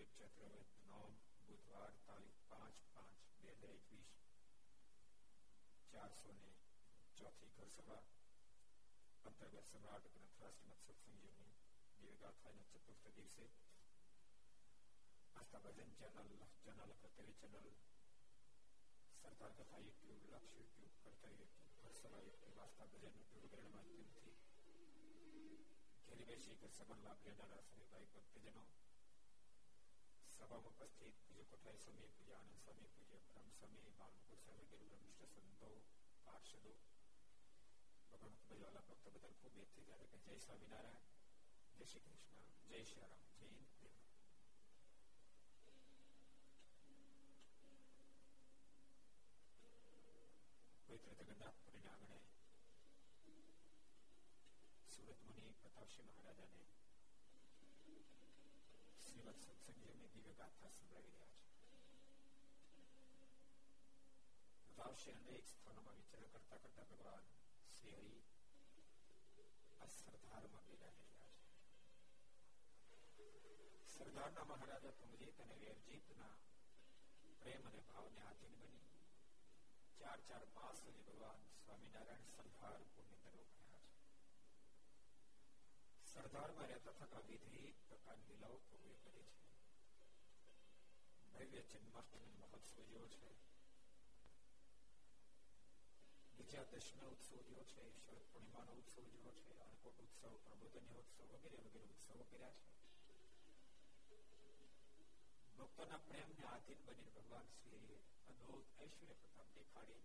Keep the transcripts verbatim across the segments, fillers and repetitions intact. વિવેક ચક્રવર્ત નોમ બુધવાર તારીખ પાંચ પાંચ બે હજાર એકવીસ ચારસો ને ચોથી ઘર સભા અંતર્ગત સમ્રાટ ગ્રંથરાષ્ટ્રીમત સત્સંગની દિવ્યગાથાના ચતુર્થ દિવસે આસ્થા ભજન ચેનલ ચેનલ પ્રત્યેવી ચેનલ સરદાર કથા યુટ્યુબ લક્ષ યુટ્યુબ કરતા યુટ્યુબ ઘર સભા યુટ્યુબ આસ્થા ભજન યુટ્યુબ વગેરેના માધ્યમથી ઘેર બેસી ઘર સભા લાભ લેનારા સભ્ય ભાઈ ભક્તજનો, સભામાં ઉપસ્થિત પૂજ્ય કોઠારી સ્વામી, પૂજ્ય આનંદ સ્વામી, પૂજ્ય બ્રહ્મ સ્વામી, બાલમુકુર સ્વામી વગેરે બ્રહ્મિષ્ઠ સંતો પાર્ષદો ભગવાન વાલા ભક્તો બધા ખૂબ એકથી ત્યારે કે જય સ્વામિનારાયણ, જય શ્રી કૃષ્ણ, જય શ્રી રામ, જય હિન્દ. પવિત્ર જગન્નાથપુરીના આંગણે સુરત મુનિ પ્રતાપસિંહ મહારાજાને શ્રીમદ સત્સંગની દિવ્ય ગાથા સંભળાવી રહ્યા છે. રાવશે અનેક સ્થાનોમાં વિચાર કરતા કરતા ભગવાન શ્રી હરિ આ સરદારમાં વિરાજી રહ્યા છે. સરદારના મહારાજા કુંજીત અને વેરજીતના પ્રેમ અને ભાવને આધીન બની ચાર ચાર માસ સુધી ભગવાન સ્વામિનારાયણ સરદાર પુણ્યતરો રહ્યા છે. સરદારમાં રહેતા થતા વિધિ પ્રકારની લીલાઓ પ્રભુએ કરી છે. ભવ્ય જન્માષ્ટમી મહોત્સવ ઉજવ્યો છે, બીજા દશનો ઉત્સવ ઉજવ્યો છે, શરદ પૂર્ણિમાનો ઉત્સવ ઉજવ્યો છે, અન્નકૂટ ઉત્સવ, પ્રબોધન્ય ઉત્સવ વગેરે વગેરે ઉત્સવો કર્યા છે. ભક્તોના પ્રેમને આધીન બનીને ભગવાન શ્રીએ અદભુત ઐશ્વર્ય પ્રતાપ દેખાડી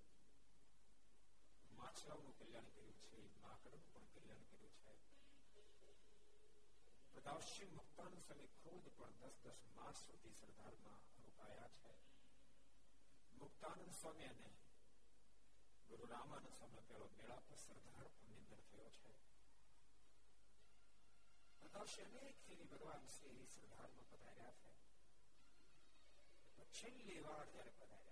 માછલાઓનું કલ્યાણ કર્યું છે, માકડનું પણ કલ્યાણ કર્યું છે. પ્રતાપસિંહ મકતાન સમય ખુદ પણ દસ દસ માસ સુધી સરદારમાં રોકાયા છે. મુક્તાનંદ સ્વામી અને ગુરુ રામાનંદ સ્વામી પેલો મેળા પર સરદાર નિંદર થયો છે. પ્રતાપસિંહ અનેક ફેરી ભગવાન શ્રી સરદારમાં પધાર્યા છે. છેલ્લી વાર જયારે પધાર્યા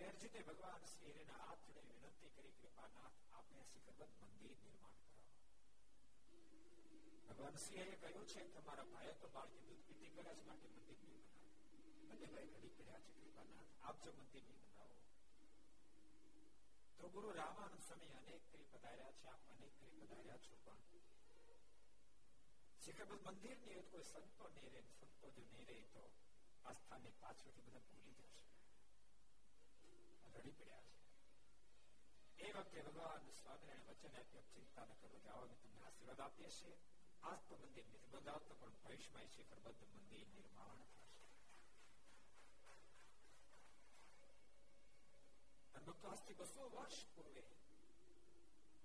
વેરજીતે ભગવાન શ્રી હરિના હાથ જોડે વિનંતી કરી, કૃપાનાથ આપણે શિખરબદ્ધ મંદિર નિર્માણ કરો. ભગવાન શ્રી હરિએ કહ્યું છે, તમારા ભાઈ તો બાળકી દૂધ પીતી કર્યા છે, માટે મંદિર નહીં બનાવો. બંને ભાઈ ઘડી પડ્યા છે, કૃપાનાથ આપ જો મંદિર નહીં બનાવો તો. ગુરુ રામાનંદ સ્વામી અનેક કરી પધાર્યા છે, આપ અનેક કરી પધાર્યા છો, પણ શિખરબદ્ધ મંદિર નહીં હોય તો કોઈ સંતો નહીં રહે. સંતો જો નહીં રહે તો આસ્થાને પાછળથી બધા ભૂલી જશે. રડી પડ્યા છે. એ વખતે ભગવાન સ્વામિનારાયણ વચન આપ્યું, ચિંતા ન કરો, જાઓ અમે તમને આશીર્વાદ આપીએ છીએ. આજ તો મંદિર નિર્બંધાવતો પણ ભવિષ્યમાં શિખરબદ્ધ મંદિર નિર્માણ થશે. આજથી બસો વર્ષ પૂર્વે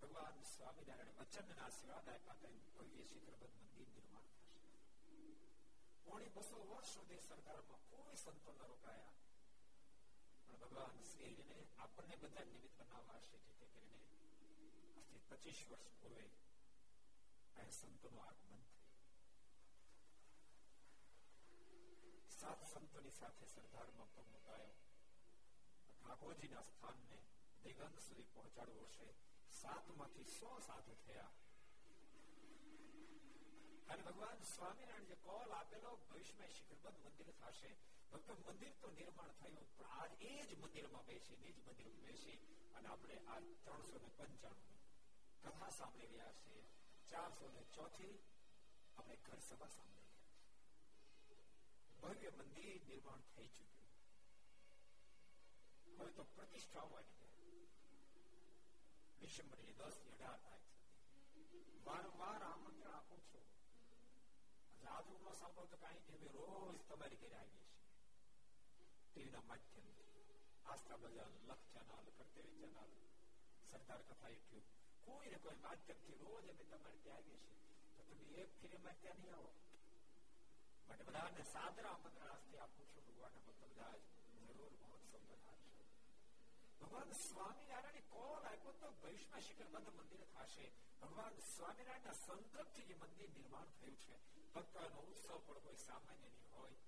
ભગવાન સ્વામિનારાયણ વચનને આશીર્વાદ આપ્યા તેમ ભવ્ય શિખરબદ્ધ મંદિર નિર્માણ થશે. પોણી બસો વર્ષ સુધી સરદારમાં કોઈ સંતો ન રોકાયા, પણ ભગવાન શ્રી હરિને આપણને બધા નિમિત્ત બનાવવા હશે. જેથી કરીને આજથી પચીસ વર્ષ પૂર્વે આ સંતોનું આગમન થયું. સાત સંતોની સાથે સરદારમાં પગ મુકાયો. ઠાકોરજીના સ્થાનને દિગંત સુધી પહોંચાડવું હશે. સાત માંથી સો સાધુ થયા. અને ભગવાન સ્વામિનારાયણ જે કોલ આપેલો, ભવિષ્યમાં શિખરબદ્ધ મંદિર થશે. ભક્તો, મંદિર તો નિર્માણ થયું, પણ આજ એ જ મંદિરમાં બેસી એ જ મંદિરમાં બેસી અને આપણે આ ત્રણસો ને પંચાણું કથા સાંભળી રહ્યા છીએ. ચારસો ને ચોથી આપણે ઘર સભા સાંભળી રહ્યા છીએ. ભવ્ય મંદિર નિર્માણ થઈ ચુક્યું. હવે તો પ્રતિષ્ઠા હોવાની ડિસેમ્બરની દસ થી અઢાર તારીખ સુધી વારંવાર આમંત્રણ આપું છું. સાધુ નો સાંભળો તો કઈ કે રોજ તમારી ઘરે આવીએ છીએ. ટીવીના માધ્યમથી આસ્થા બજાર લખ ચેનલ કરતે ચેનલ સરદાર કથા યુટ્યુબ કોઈ ને કોઈ માધ્યમથી રોજ અમે તમારે ત્યાં આવીએ છીએ. તો તમે એક ફેરીમાં ત્યાં નહીં આવો. માટે બધાને સાદરા આમંત્રણથી આપું છું. ભગવાનના ભક્તો બધા જરૂર મહોત્સવ બનાવશો. ભગવાન સ્વામિનારાયણ કોલ આપ્યો તો ભવિષ્યમાં શિખરબદ્ધ મંદિર થશે. ભગવાન સ્વામિનારાયણના સંકલ્પથી જે મંદિર નિર્માણ થયું છે. ભક્તોનો ઉત્સવ પણ કોઈ સામાન્ય નહીં હોય.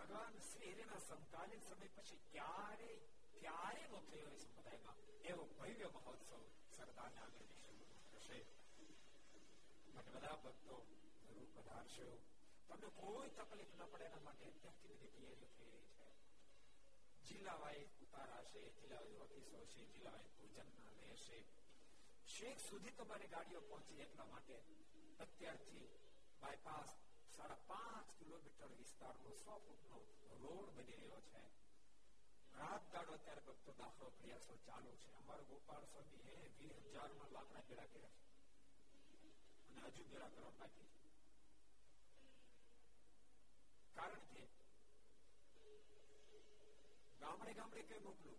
ભગવાન શ્રી હરિના સમકાલીન સમય પછી ક્યારે ક્યારે ન થયો એ સંપ્રદાયમાં એવો ભવ્ય મહોત્સવ સરદારના આગળ થશે. માટે બધા ભક્તો ગુરુ પધારશો, તમને કોઈ તકલીફ ન પડે એના માટે અત્યારથી બધી તૈયારીઓ થઈ રહી છે. જિલ્લા વાઇઝ ઉતારાશે, જિલ્લા વાઇઝ ઓફિસો છે, જિલ્લા વાઇઝ ભોજન ના લેશે, શેખ સુધી તમારી ગાડીઓ પહોંચી. એટલા માટે અત્યારથી બાયપાસ સાડા પાંચ કિલોમીટર વિસ્તારનો સો ફૂટનો રોડ બની રહ્યો છે. રાત દાડો અત્યારે ભક્તો દાખલો પ્રયાસો ચાલુ છે. અમારો ગોપાલ સ્વામી એ વીસ હજાર માં લાકડા ભેળા કર્યા છે અને હજુ ભેળા કરવા બાકી છે. કારણ કે ગામડે ગામડે કઈ મોકલું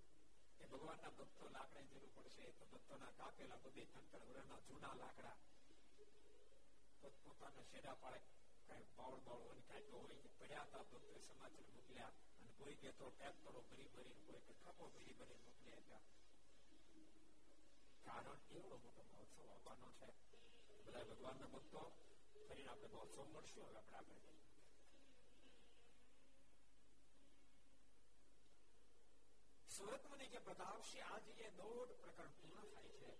કે ભગવાન ના ભક્તો લાકડા જરૂર પડશે તો ભક્તો ના કાપેલા બધે તંત્રના જૂના લાકડા પોતપોતાના શેડા પાડે કઈ બાવળ બાવળ અને કાંટો હોય કે પડ્યા હતા. ભક્તો સમાચાર મોકલ્યા અને કોઈ કહેતો ટ્રેક્ટરો ભરી ભરીને, કોઈ કે ઠપો ભરી ભરીને મોકલી આપ્યા. કારણ એવડો મોટો મહોત્સવ આવવાનો છે. બધા ભગવાન ના ભક્તો કરીને આપણે મહોત્સવ મળશું. હવે આપણે આગળ જઈએ. સુરતમાં જે પ્રતાપશી આજે દોઢ પ્રકરણ પૂર્ણ થાય છે.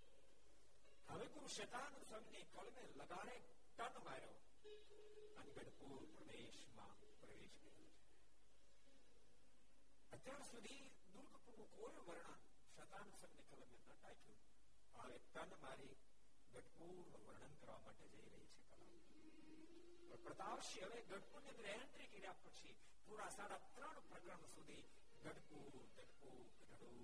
હવે ગુરુ શેતાન સંઘની કળને લગાડે ટન માર્યો અને ગઢપુર પ્રદેશમાં પ્રવેશ કર્યો છે. અત્યાર સુધી દુર્ગપુરનું કોઈ વર્ણન શેતાન સંઘની કલમે ન ટાંક્યું. હવે ટન મારી ગઢપુરનું વર્ણન કરવા માટે જઈ રહી છે કલમ. પ્રતાપશી હવે ગઢપુરની અંદર એન્ટ્રી કર્યા પછી પૂરા સાડા ત્રણ પ્રકરણ સુધી પંચિમ પાંચાલ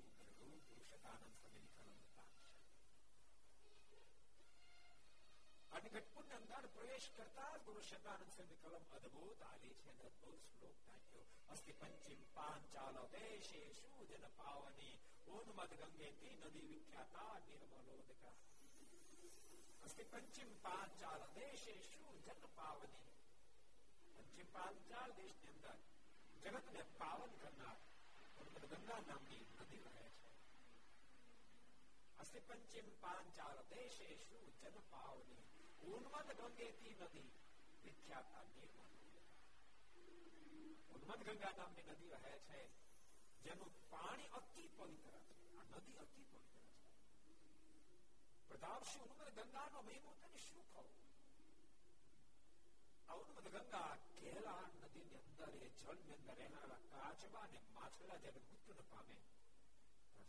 દેશ ની અંદર જગત ને પાવન કરનાર ગંગા નામની નદી વહે છે. અસ્તિ પંચિમ પાંચાલ દેશેષુ જન પાવની ઉન્મદ ગંગેતી નદી વિખ્યાતા નિર્મલ. ઉન્મદ ગંગા નામની નદી વહે છે જેનું પાણી અતિ પવિત્ર છે. આ નદી અતિ પવિત્ર છે. પ્રતાપશી ઉન્મદ ગંગાનો મહિમો તને શું કહું? ઉન્મદ ગંગા કેલા નદીની અંદર એ જળની અંદર રહેનારા કાચબા અને માછલા જ્યારે મૃત્યુ ન પામે,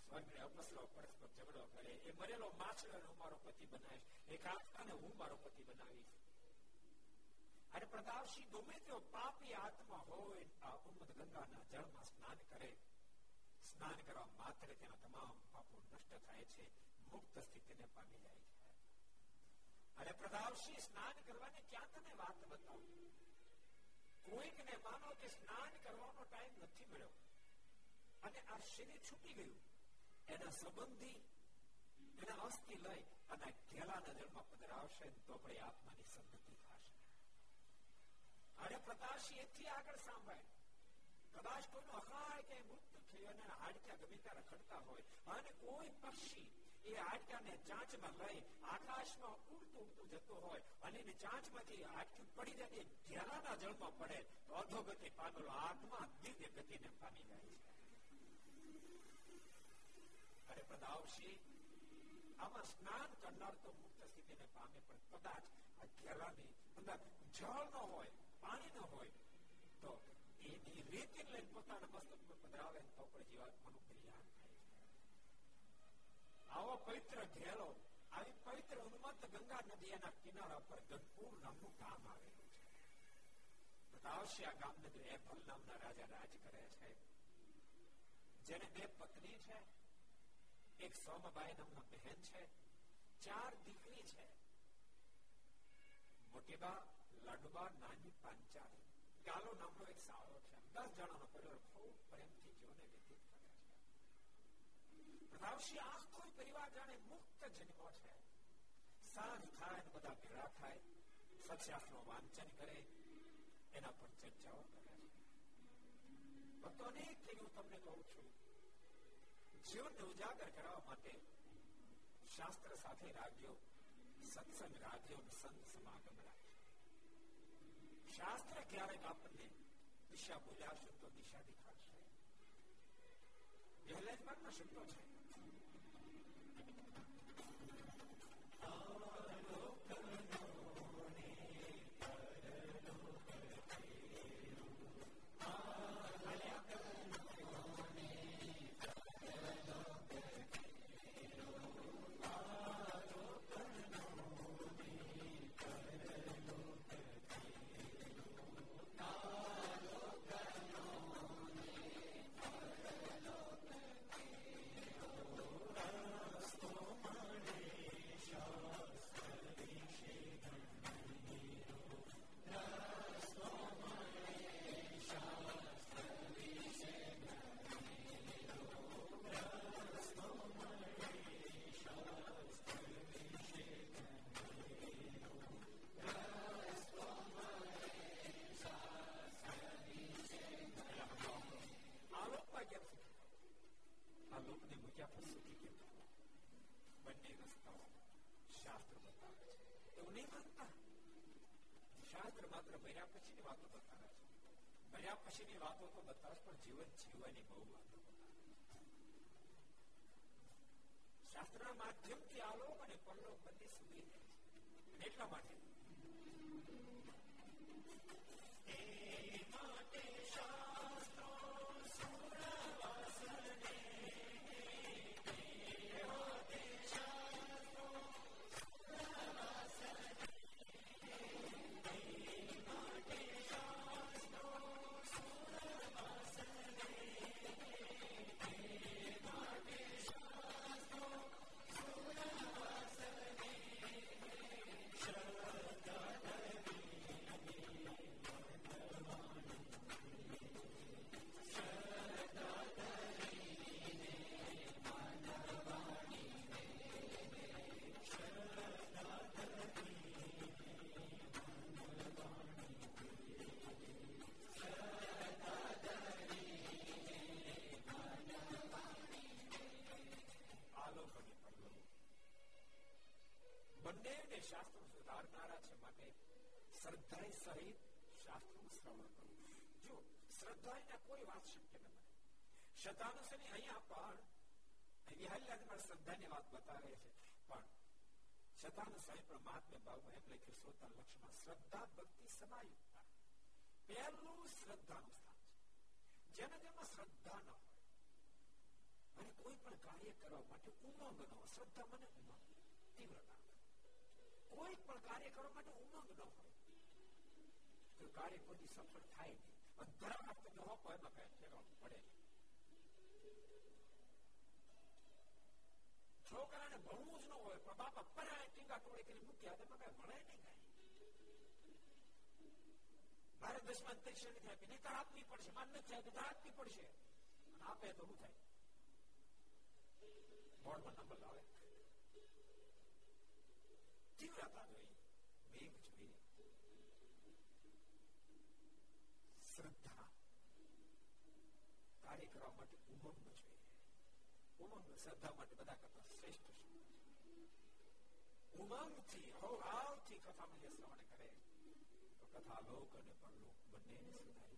સ્વર્ગને અપસરો પરસ્પર ઝઘડો કરે, એ મરેલો માછલાને હું મારો પતિ બનાવીશ, એ કાચબાને હું મારો પતિ બનાવીશ. અને પ્રતાપશી ગમે તેઓ પાપી આત્મા હોય આ ઉન્મદ ગંગાના જળમાં સ્નાન કરે. સ્નાન કરવા માત્ર તેના તમામ પાપો નષ્ટ થાય છે, મુક્ત સ્થિતિને પામી જાય છે. અને પ્રતાપશી સ્નાન કરવાની ક્યાં તમે વાત બતાવો? કોઈકને માનો કે સ્નાન કરવાનો ટાઈમ નથી મળ્યો અને આ શરીર છૂટી ગયું. એના સંબંધી એના અસ્થિ લઈ અને ઘેલાના જળમાં પધરાવશે તો પણ આત્માની સંગતિ થશે. અને પ્રતાપશી એથી આગળ સાંભળે કદાચ કોઈનો અકાળ કે મૃત્યુ થયું અને હાડકા ગમે ત્યાં રખડતા હોય અને કોઈ પક્ષી એ હાડકાને ચાંચમાં લઈ આકાશમાં ઉડતું ઉડતું જતો હોય અને એની ચાંચમાંથી હાડકું પડી જાય, ઘેલાના જળમાં પડે તો અધોગતિ પામેલો આત્મા દિવ્ય ગતિને પામી જાય છે. અરે પ્રતાપશી આમાં સ્નાન કરનાર તો મુક્ત સ્થિતિને પામે, પણ કદાચ આ ઘેલાની અંદર જળ ન હોય, પાણી ન હોય તો એની રીતિ લઈને પોતાના મસ્તકમાં પધરાવે તો પણ જીવાત્માનું કલ્યાણ થાય. આવો પવિત્ર ઘેલો, આવી પવિત્ર ઉન્મત્ત ગંગા નદીના કિનારા પર ગઢપુર નામનું ગામ આવેલું છે. બતાવશે આ ગામને એફલ નામના રાજા રાજ કરે છે, જેને બે પત્ની છે. એક સોમબાઈ નામના બહેન છે, ચાર દીકરી છે. મોટીબા, લાડુબા, નાની પાંચાળી, ગાલો નામનો એક સાળો છે. દસ જણાનો પરિવાર ખૂબ પ્રેમથી જીવને વ્યતીત કરે છે. પ્રતાપશી આખો પરિવાર જાણે મુક્ત જન્મો છે. સાંજ થાય ને બધા ભેળા થાય, સત્શાસ્ત્રનું વાંચન કરે, એના પર ચર્ચાઓ કરે છે. ભક્તોને હું તમને કહું છું, જીવનને ઉજાગર કરવા માટે શાસ્ત્ર સાથે રાખ્યો સત્સંગ રાખ્યો, સંત સમાગમ રાખ્યો. શાસ્ત્ર ક્યારેક આપણને દિશા બોલાશે તો દિશા દેખાશે. વહેલા જ માર્ગનો શબ્દો છે. લોકને મૂક્યા પર સુખી કેમ થવું? બંને રસ્તાઓ શાસ્ત્ર બતાવે છે. એવું નહીં માનતા, શાસ્ત્ર માત્ર મર્યા પછીની વાતો બતાવે છે. મર્યા પછીની વાતો તો બતાવે, પણ જીવન જીવવાની બહુ વાતો શાસ્ત્રના માધ્યમથી આલોક અને પરલોક બંને સુધી જાય છે. એટલા માટે બંને શાસ્ત્રો સુધારનારા છે, માટે શ્રદ્ધા સહિત શાસ્ત્રોનું શ્રવણ કરવું. જો શ્રદ્ધા એના કોઈ વાત શક્ય ન બને. શ્રદ્ધાનુસાર અહીંયા પણ વિહાર શ્રદ્ધાની વાત બતાવે છે, પણ શ્રદ્ધાનુસાર પરમાત્મા બાબુ એમ લખ્યું શ્રોતા લક્ષ્મણ શ્રદ્ધા ભક્તિ સમાયુક્તા. પહેલું શ્રદ્ધાનું સ્થાન છે. જેને તેમાં શ્રદ્ધા ન હોય અને કોઈ પણ કાર્ય કરવા માટે ઉમંગ ન હોય, શ્રદ્ધા મને ઉમંગ તીવ્રતા કોઈ પણ કાર્ય કરવા માટે ઉમંગ ન હોય તો કાર્ય કોઈ સફળ થાય નહીં. છોકરાને ભણવું જ ન હોય પણ બાપા પરાણે ટીંગા ટોળે કરી મૂક્યા, તેમાં કઈ ભણાય નહીં. મારે દસમા પરીક્ષા નથી આપી, નહીં તાર આપવી પડશે, માન નથી આપી તાર આપવી પડશે, આપે તો શું થાય? બોર્ડમાં નંબર લાવે, તીવ્રતા જોઈએ, વેગ જોઈએ. શ્રદ્ધા કાર્ય કરવા માટે ઉમંગ જોઈએ. ઉમંગ શ્રદ્ધા માટે બધા કરતા શ્રેષ્ઠ છે. ઉમંગથી અહોભાવથી કથામાં જે શ્રવણ કરે તો કથા લોક અને પરલોક બંનેને સુધારી નાખે.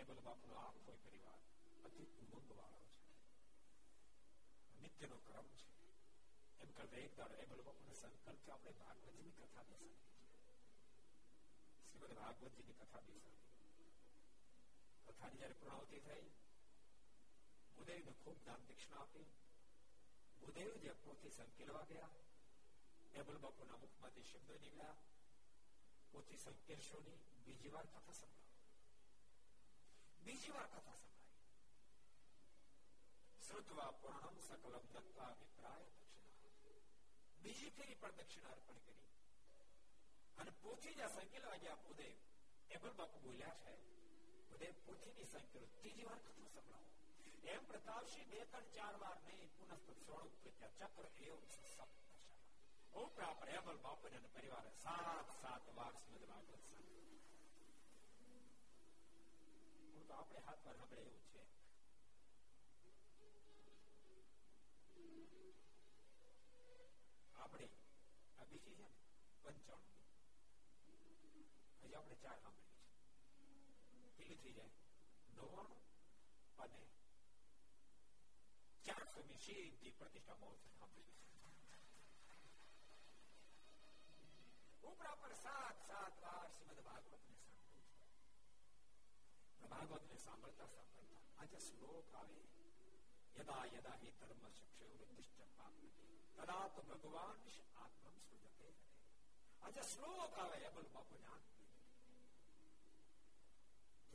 એ બોલ બાપનો આખો પરિવાર અતિ ઉમંગ વાળો છે, નિત્યનો ક્રમ છે. એમ કરતા એક દાડો એ બોલો આપણને સંકલ્પ કે આપણે ભાગવતજીની કથા બેસાડીએ. શ્રીમદ ભાગવતજીની કથા બેસાડી, કથાની જયારે પૂર્ણાવતી થઈ, ગુરુદેવને ખૂબ દાન દક્ષિણા આપી, ગુરુદેવ જે પોતે સંકેલવા ગયા, એ બોલ બાપુના મુખમાંથી શબ્દો નીકળ્યા, પોતે સંકેલશોની બીજી વાર કથા સંભળાવી, બીજી વાર કથા સંભળાવી. શ્રુત્વા પૂર્ણમ સકલમ દત્વા અભિપ્રાય, બીજી ફેરી પણ દક્ષિણા અર્પણ કરી અને પોથી જ્યાં સંકેલવા ગયા ભૂદેવ, એ પણ બાપુ બોલ્યા છે ભૂદેવ પોથીની સંકેલો ત્રીજી વાર કથા સંભળાવો. એમ પ્રતાપશ્રી બે ત્રણ ચાર વાર નહીં, પુનઃ સ્વરૂપ ચક્ર એવું ઓ પ્રાપર એમલ બાપુને અને પરિવારે સાત સાત વાર સ્મદ ભાગવત સાંભળ્યું. તો આપણે હાથમાં રબડે એવું છે. આપણે આ બીજી છે ને પંચાણું, હજી આપણે ચાર સાંભળીએ છીએ. કેટલી થઈ જાય? નવ્વાણું અને ચારસો ની સીધી પ્રતિષ્ઠા મહોત્સવ સાંભળી. ઉપરા પર સાત સાત વાર શ્રીમદ ભાગવત ને સાંભળ્યું. ભાગવત ને સાંભળતા સાંભળતા આજે શ્લોક આવે, યદા યદા હિ ધર્મ શિક્ષે વૃદ્ધિશ્ચ પાપ્યતે તદા તુ ભગવાન આત્મન સૃજતે. આજે શ્લોક આવે એ બોલ બાપુ ને આત્મ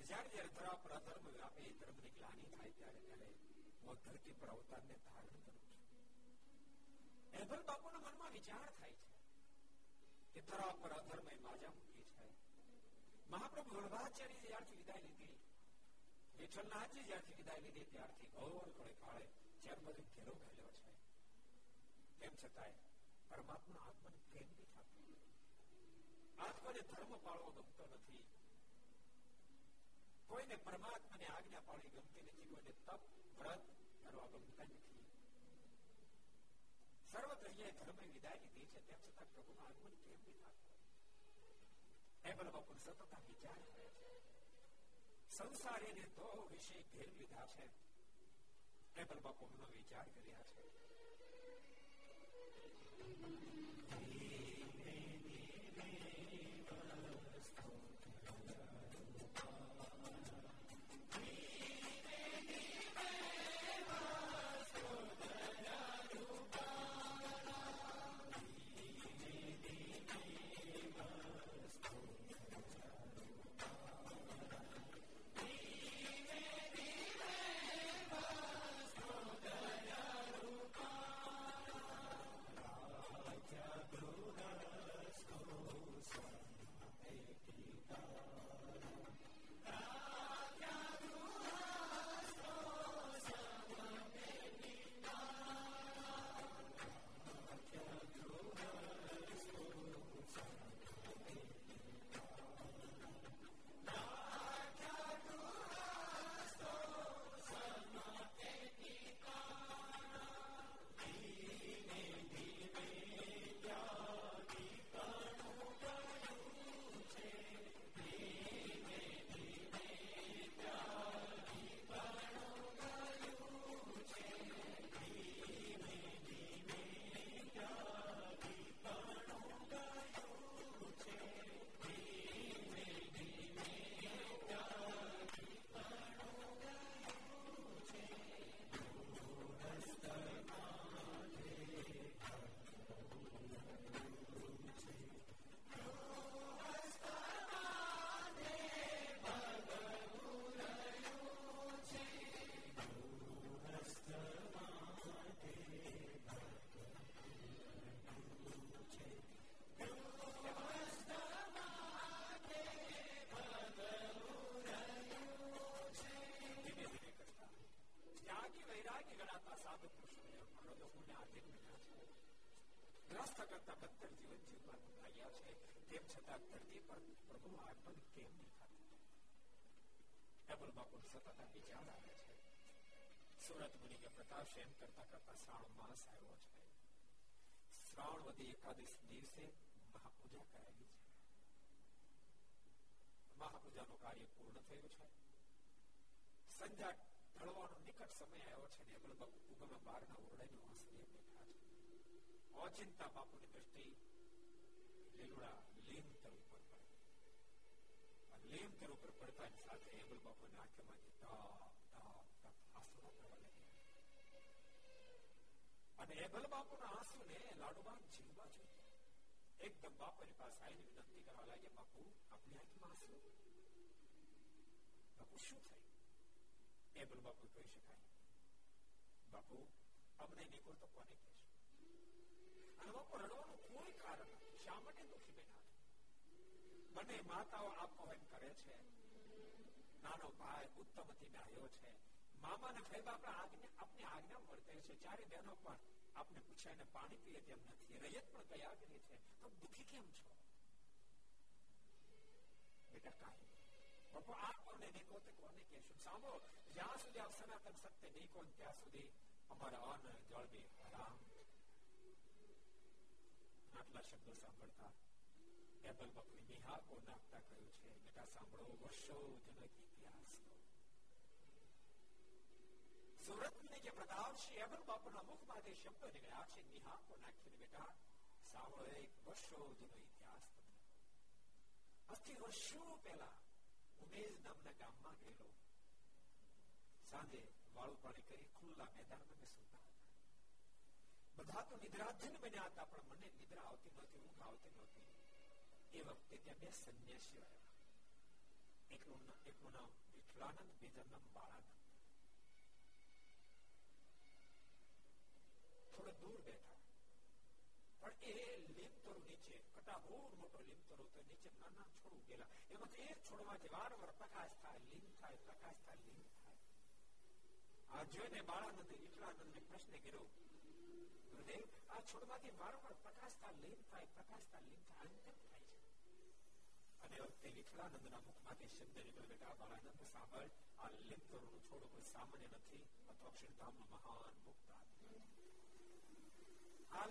જ્યારે જ્યારે ધરા પર અધર્મ વ્યાપે, ધર્મની ગ્લાનિ થાય ત્યારે ત્યારે હું ધરતી પર અવતારને ધારણ કરું છું. એ બોલ બાપુના મનમાં વિચાર થાય છે કે ધરા પર અધર્મ એ માજા મૂકી છે. મહાપ્રભુ વલ્લભાચાર્ય જ્યારથી વિદાય લીધી, વિઠ્ઠલનાથજી જ્યારથી વિદાય લીધી, ત્યારથી ગૌર કોળે કાળે જ્યાં બધો ઘેરો ઘેલો છે, તેમ છતાંય પરમાત્મા આત્માને પ્રેમ નથી આપતો. આત્માને ધર્મ પાળવો ગમતો નથી, કોઈને પરમાત્માને આજ્ઞા પાળવી ગમતી નથી, કોઈને તપ વ્રત સર્વ દ્રવ્ય ધર્મની વિદાય લીધી છે, તેમ છતાં પ્રભુનું આગમન કેમ નહીં થાય? એમલ બાપુ સતત વિચાર કરે છે, સંસારીને તો વિષય ઘેર લીધા છે. એમલ બાપુ નો વિચાર કર્યા છે.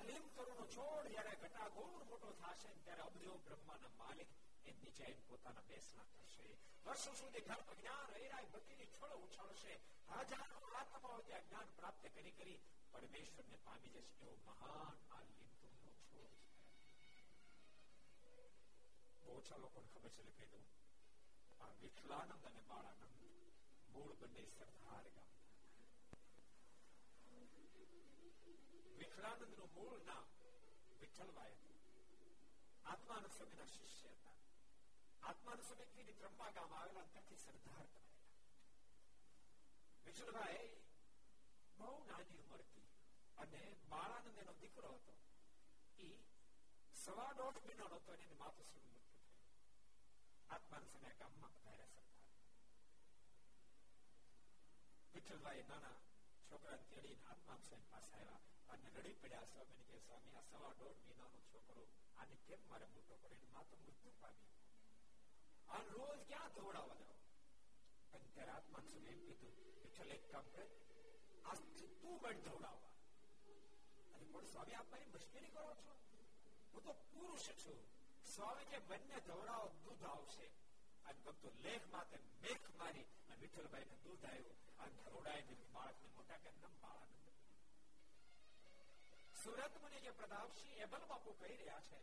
લીમ કરુનો છોડ જ્યારે ઘટાઘોર મોટો થશે ત્યારે અબજો બ્રહ્માના માલિક એ નીચે પોતાના બેસણા કરશે. વર્ષો સુધી ધર્મ જ્ઞાન વૈરાગ ભક્તિની છોડો ઉછળશે. હજારો આત્માઓ ત્યાં જ્ઞાન પ્રાપ્ત કરી કરી પરમેશ્વરને પામી જશે. એવો મહાન આ લીમ કરુનો છોડ. ઓછા લોકોને ખબર છે, કહી દઉં, આ વિઠલાનંદ અને બાળાનંદ મૂળ બંને સરદાર ગામ. વિઠલાનંદ નું મૂળ નામ વિઠ્ઠલભાઈ હતું. આત્માનંદ સ્વામી ના શિષ્ય હતા. આત્માનંદ સ્વામી ત્રંબા ગામ આવેલા, ત્યાંથી સરદાર બનેલા. વિઠ્ઠલભાઈ બહુ નાની ઉંમરથી, અને બાળાનંદ એનો દીકરો હતો, એ સવા દોઢ મહિનો હતો અને એની માતુશ્રીનું મૃત્યુ થયું. આત્માનંદ સ્વામી આ ગામમાં વધાર્યા સરદાર. વિઠ્ઠલભાઈ નાના છોકરા તેડીને આત્માનંદ સ્વામી પાસે આવ્યા અને રડી પડ્યા. સ્વામીને કહે, સ્વામી, આ સવા દોઢ મહિનાનો છોકરો, આને કેમ મારે મોટો પડે? એની માતો મૃત્યુ પામી, આ રોજ ક્યાં દોડાવવા જાવ? અને ત્યારે આત્માનંદ સ્વામી એમ કીધું, વિઠ્ઠલ, એક કામ કરે, આજથી તું મને દોડાવવા. અને પણ સ્વામી, આપ મારી મુશ્કેલી કરો છો, હું તો પુરુષ છું. સ્વામી કે, બંને દોડાવો, દૂધ આવશે. અને ભક્તો લેખ માથે મેખ મારી અને વિઠ્ઠલભાઈ ને દૂધ આવ્યું અને ધરોડાઈને બાળકને મોટા કરીને બાળાનંદ. સુરત મને જે પ્રતાપસિંહ એબલ બાપુ કહી રહ્યા છે,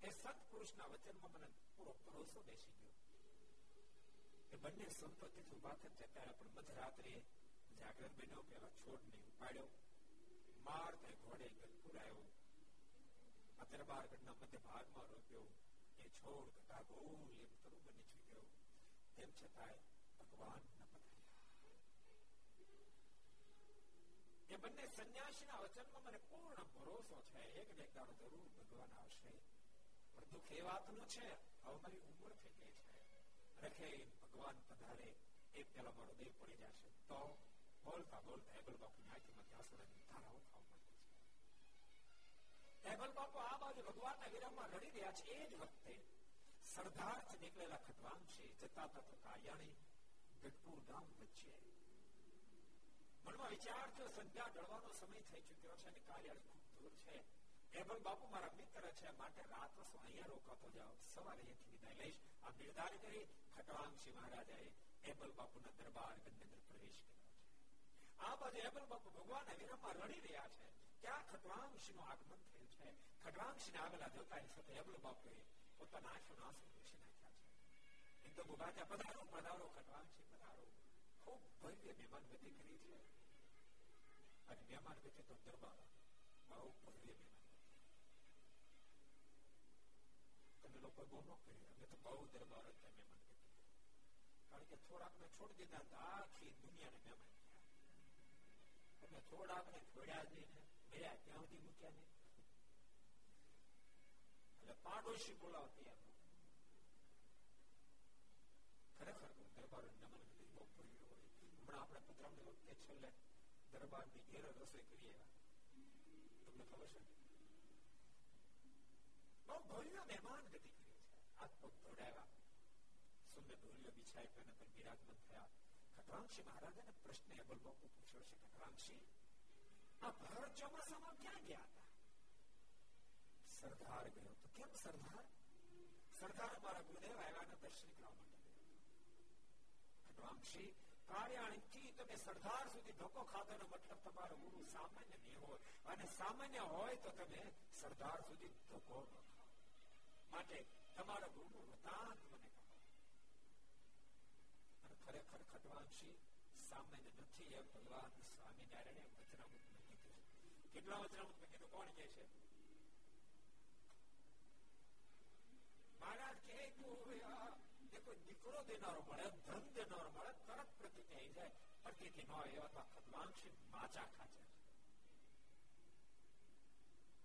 એ સંત પુરુષના વચનમાં મને પૂરો ભરોસો બેસી ગયો. એ બંને સંપત્તિ ઉભા થતા ત્યારે પણ મધરાત્રે જાગ્રત બન્યો, પેલા છોડને ઉપાડ્યો, મારતે ઘોડે ગલપુર આવ્યો, આ દરબારગઢના મધ્ય ભાગમાં રોક્યો. એ છોડ ઘટાઘોર લીમ તરુ બની ચૂક્યો, તેમ છતાંય ભગવાન ન પધાર્યા. એ બંને સંન્યાસીના વચનમાં મને પૂર્ણ ભરોસો છે, એક ને એક દાડો જરૂર ભગવાન આવશે. પણ દુઃખ એ વાતનું છે, હવે મારી ઉંમર થઈ ગઈ છે, રખે ભગવાન પધારે એ પેલા મારો દેહ પડી જશે. તો બોલતા બોલતા એબલ બાપુ ન્યાયથી આસોડાની ધારાઓ ખાવા માંડે છે. એબલ બાપુ આ બાજુ ભગવાનના વિરામમાં રડી રહ્યા છે. એ જ વખતે સરદારથી નીકળેલા ખતવાંશી જતા તથા કાયાણી ગઢપુર ગામ વચ્ચે. મનમાં વિચાર થયો, સંધ્યા ઢળવાનો સમય થઈ ચુક્યો છે અને કાયાણી ખૂબ દૂર છે. એબલ બાપુ મારા મિત્ર છે, માટે રાત વસો અહીંયા રોકાતો જાઓ, સવારે અહીંથી વિદાય લઈશ. આ નિર્ધાર કરી ખતવાંશી મહારાજાએ એબલ બાપુના દરબાર ગંધેન્દ્ર પ્રવેશ કર્યો છે. આ બાજુ એબલ બાપુ ભગવાનના વિરામમાં રડી રહ્યા છે. ત્યાં ખટવાંશી નું આગમન થયું છે. ખટવાંશી ને આવેલા જોતા એની સાથે એબલ બાપુ એ પોતાના આંખો ના આંસુ પૂછી નાખ્યા છે. એક તો ઉભા થયા, પધારો પધારો ખટવાંશી પધારો. ખૂબ ભવ્ય મહેમાનગતિ કરી છે અને મહેમાનગતિ તો દરબાર બહુ ભવ્ય મહેમાનગતિ. તમે લોકો બહુ ન કર્યું, અમે તો બહુ દરબાર જ મહેમાનગતિ, કારણ કે થોડાકને છોડી દીધા હતા, આખી દુનિયાને મહેમાન કર્યા. તમે થોડાકને છોડ્યા જ નહીં ને, ગયા ત્યાં સુધી મૂક્યા નહીં. એટલે પાડોશી બોલાવતી એમ ખરેખર દરબાર નમન કરી બહુ ભૂલ્યો હોય. હમણાં આપણે પતરામણી વખતે છેલ્લે દરબારની ઘેર રસોઈ કરી આવ્યા, તમને ખબર છે. બહુ ભવ્ય મહેમાન ગતિ કરી છે. હાથ પગ ધોડાવ્યા, સુંદર ઢોલીઓ બિછાઈ તેના પર બિરાજમાન થયા. ખટરાંશી મહારાજાને પ્રશ્ન એબલ બાપુ પૂછ્યો છે, ખટરાંશી, આ ભર ચોમાસામાં ક્યાં ગયા હતા? સરદાર ગયો હતો. કેમ સરદાર? સરદાર અમારા ગુરુદેવ આવ્યાના દર્શન કરવા માટે ગયો હતો. ખટવાંશી, કાર્યાણીથી તમે સરદાર સુધી ધોકો ખાધોનો મતલબ તમારો ગુરુ સામાન્ય નહીં હોય, અને સામાન્ય હોય તો તમે સરદાર સુધી ધોકો ન ખાઓ, માટે તમારા ગુરુનું વૃતાંત મને કહો. અને ખરેખર ખટવાંશી સામાન્ય નથી, એમ ભગવાન સ્વામિનારાયણ વચનામૃત માં કીધું. કેટલા વચનામૃત માં કીધું? કોણ કહે છે? મહારાજ કહે, કોઈ દીકરો દેનારો મળે, ધન દેનારો મળે, તરત પ્રતિ થઈ જાય, પ્રતિ ન હોય એવા ખતવાંશી માચા ખાચે.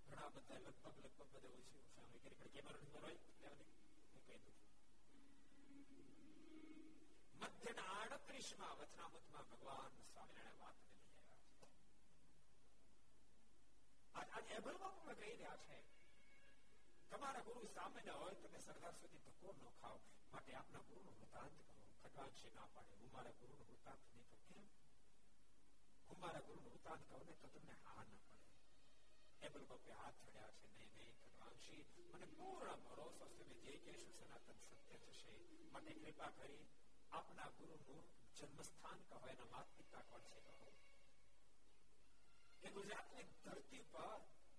ઘણા બધા લગભગ લગભગ બધા ઓછી સામે કરી, પણ કેમેરા હોય હું કહી દઉં. મધ્યના આડત્રીસમાં વચનામૃતમાં ભગવાન સ્વામિનારાયણ વાત કરી રહ્યા છે. આજે એબલ બાપુ કહી રહ્યા છે, તમારા ગુરુ સામાન્ય હોય તમે સરદાર સુધી ધક્કો ન ખાઓ, માટે આપના ગુરુનું વૃતાંત કરો. ખટવાંશી ના પાડે, હું મારા ગુરુનું વૃતાંત નહીં કહું. કેમ? હું મારા ગુરુનું વૃતાંત કહું ને તો તમને હા ના પડે. એમણે પગે હાથ ચડ્યા છે, નહીં નહીં ભગવાનશ્રી મને પૂર્ણ ભરોસો છે કે જે કહેશું સનાતન સત્ય થશે. મને કૃપા કરી આપના ગુરુનું જન્મસ્થાન કહો, એના માતા પિતા કોણ છે કહો, કે ગુજરાતની ધરતી પર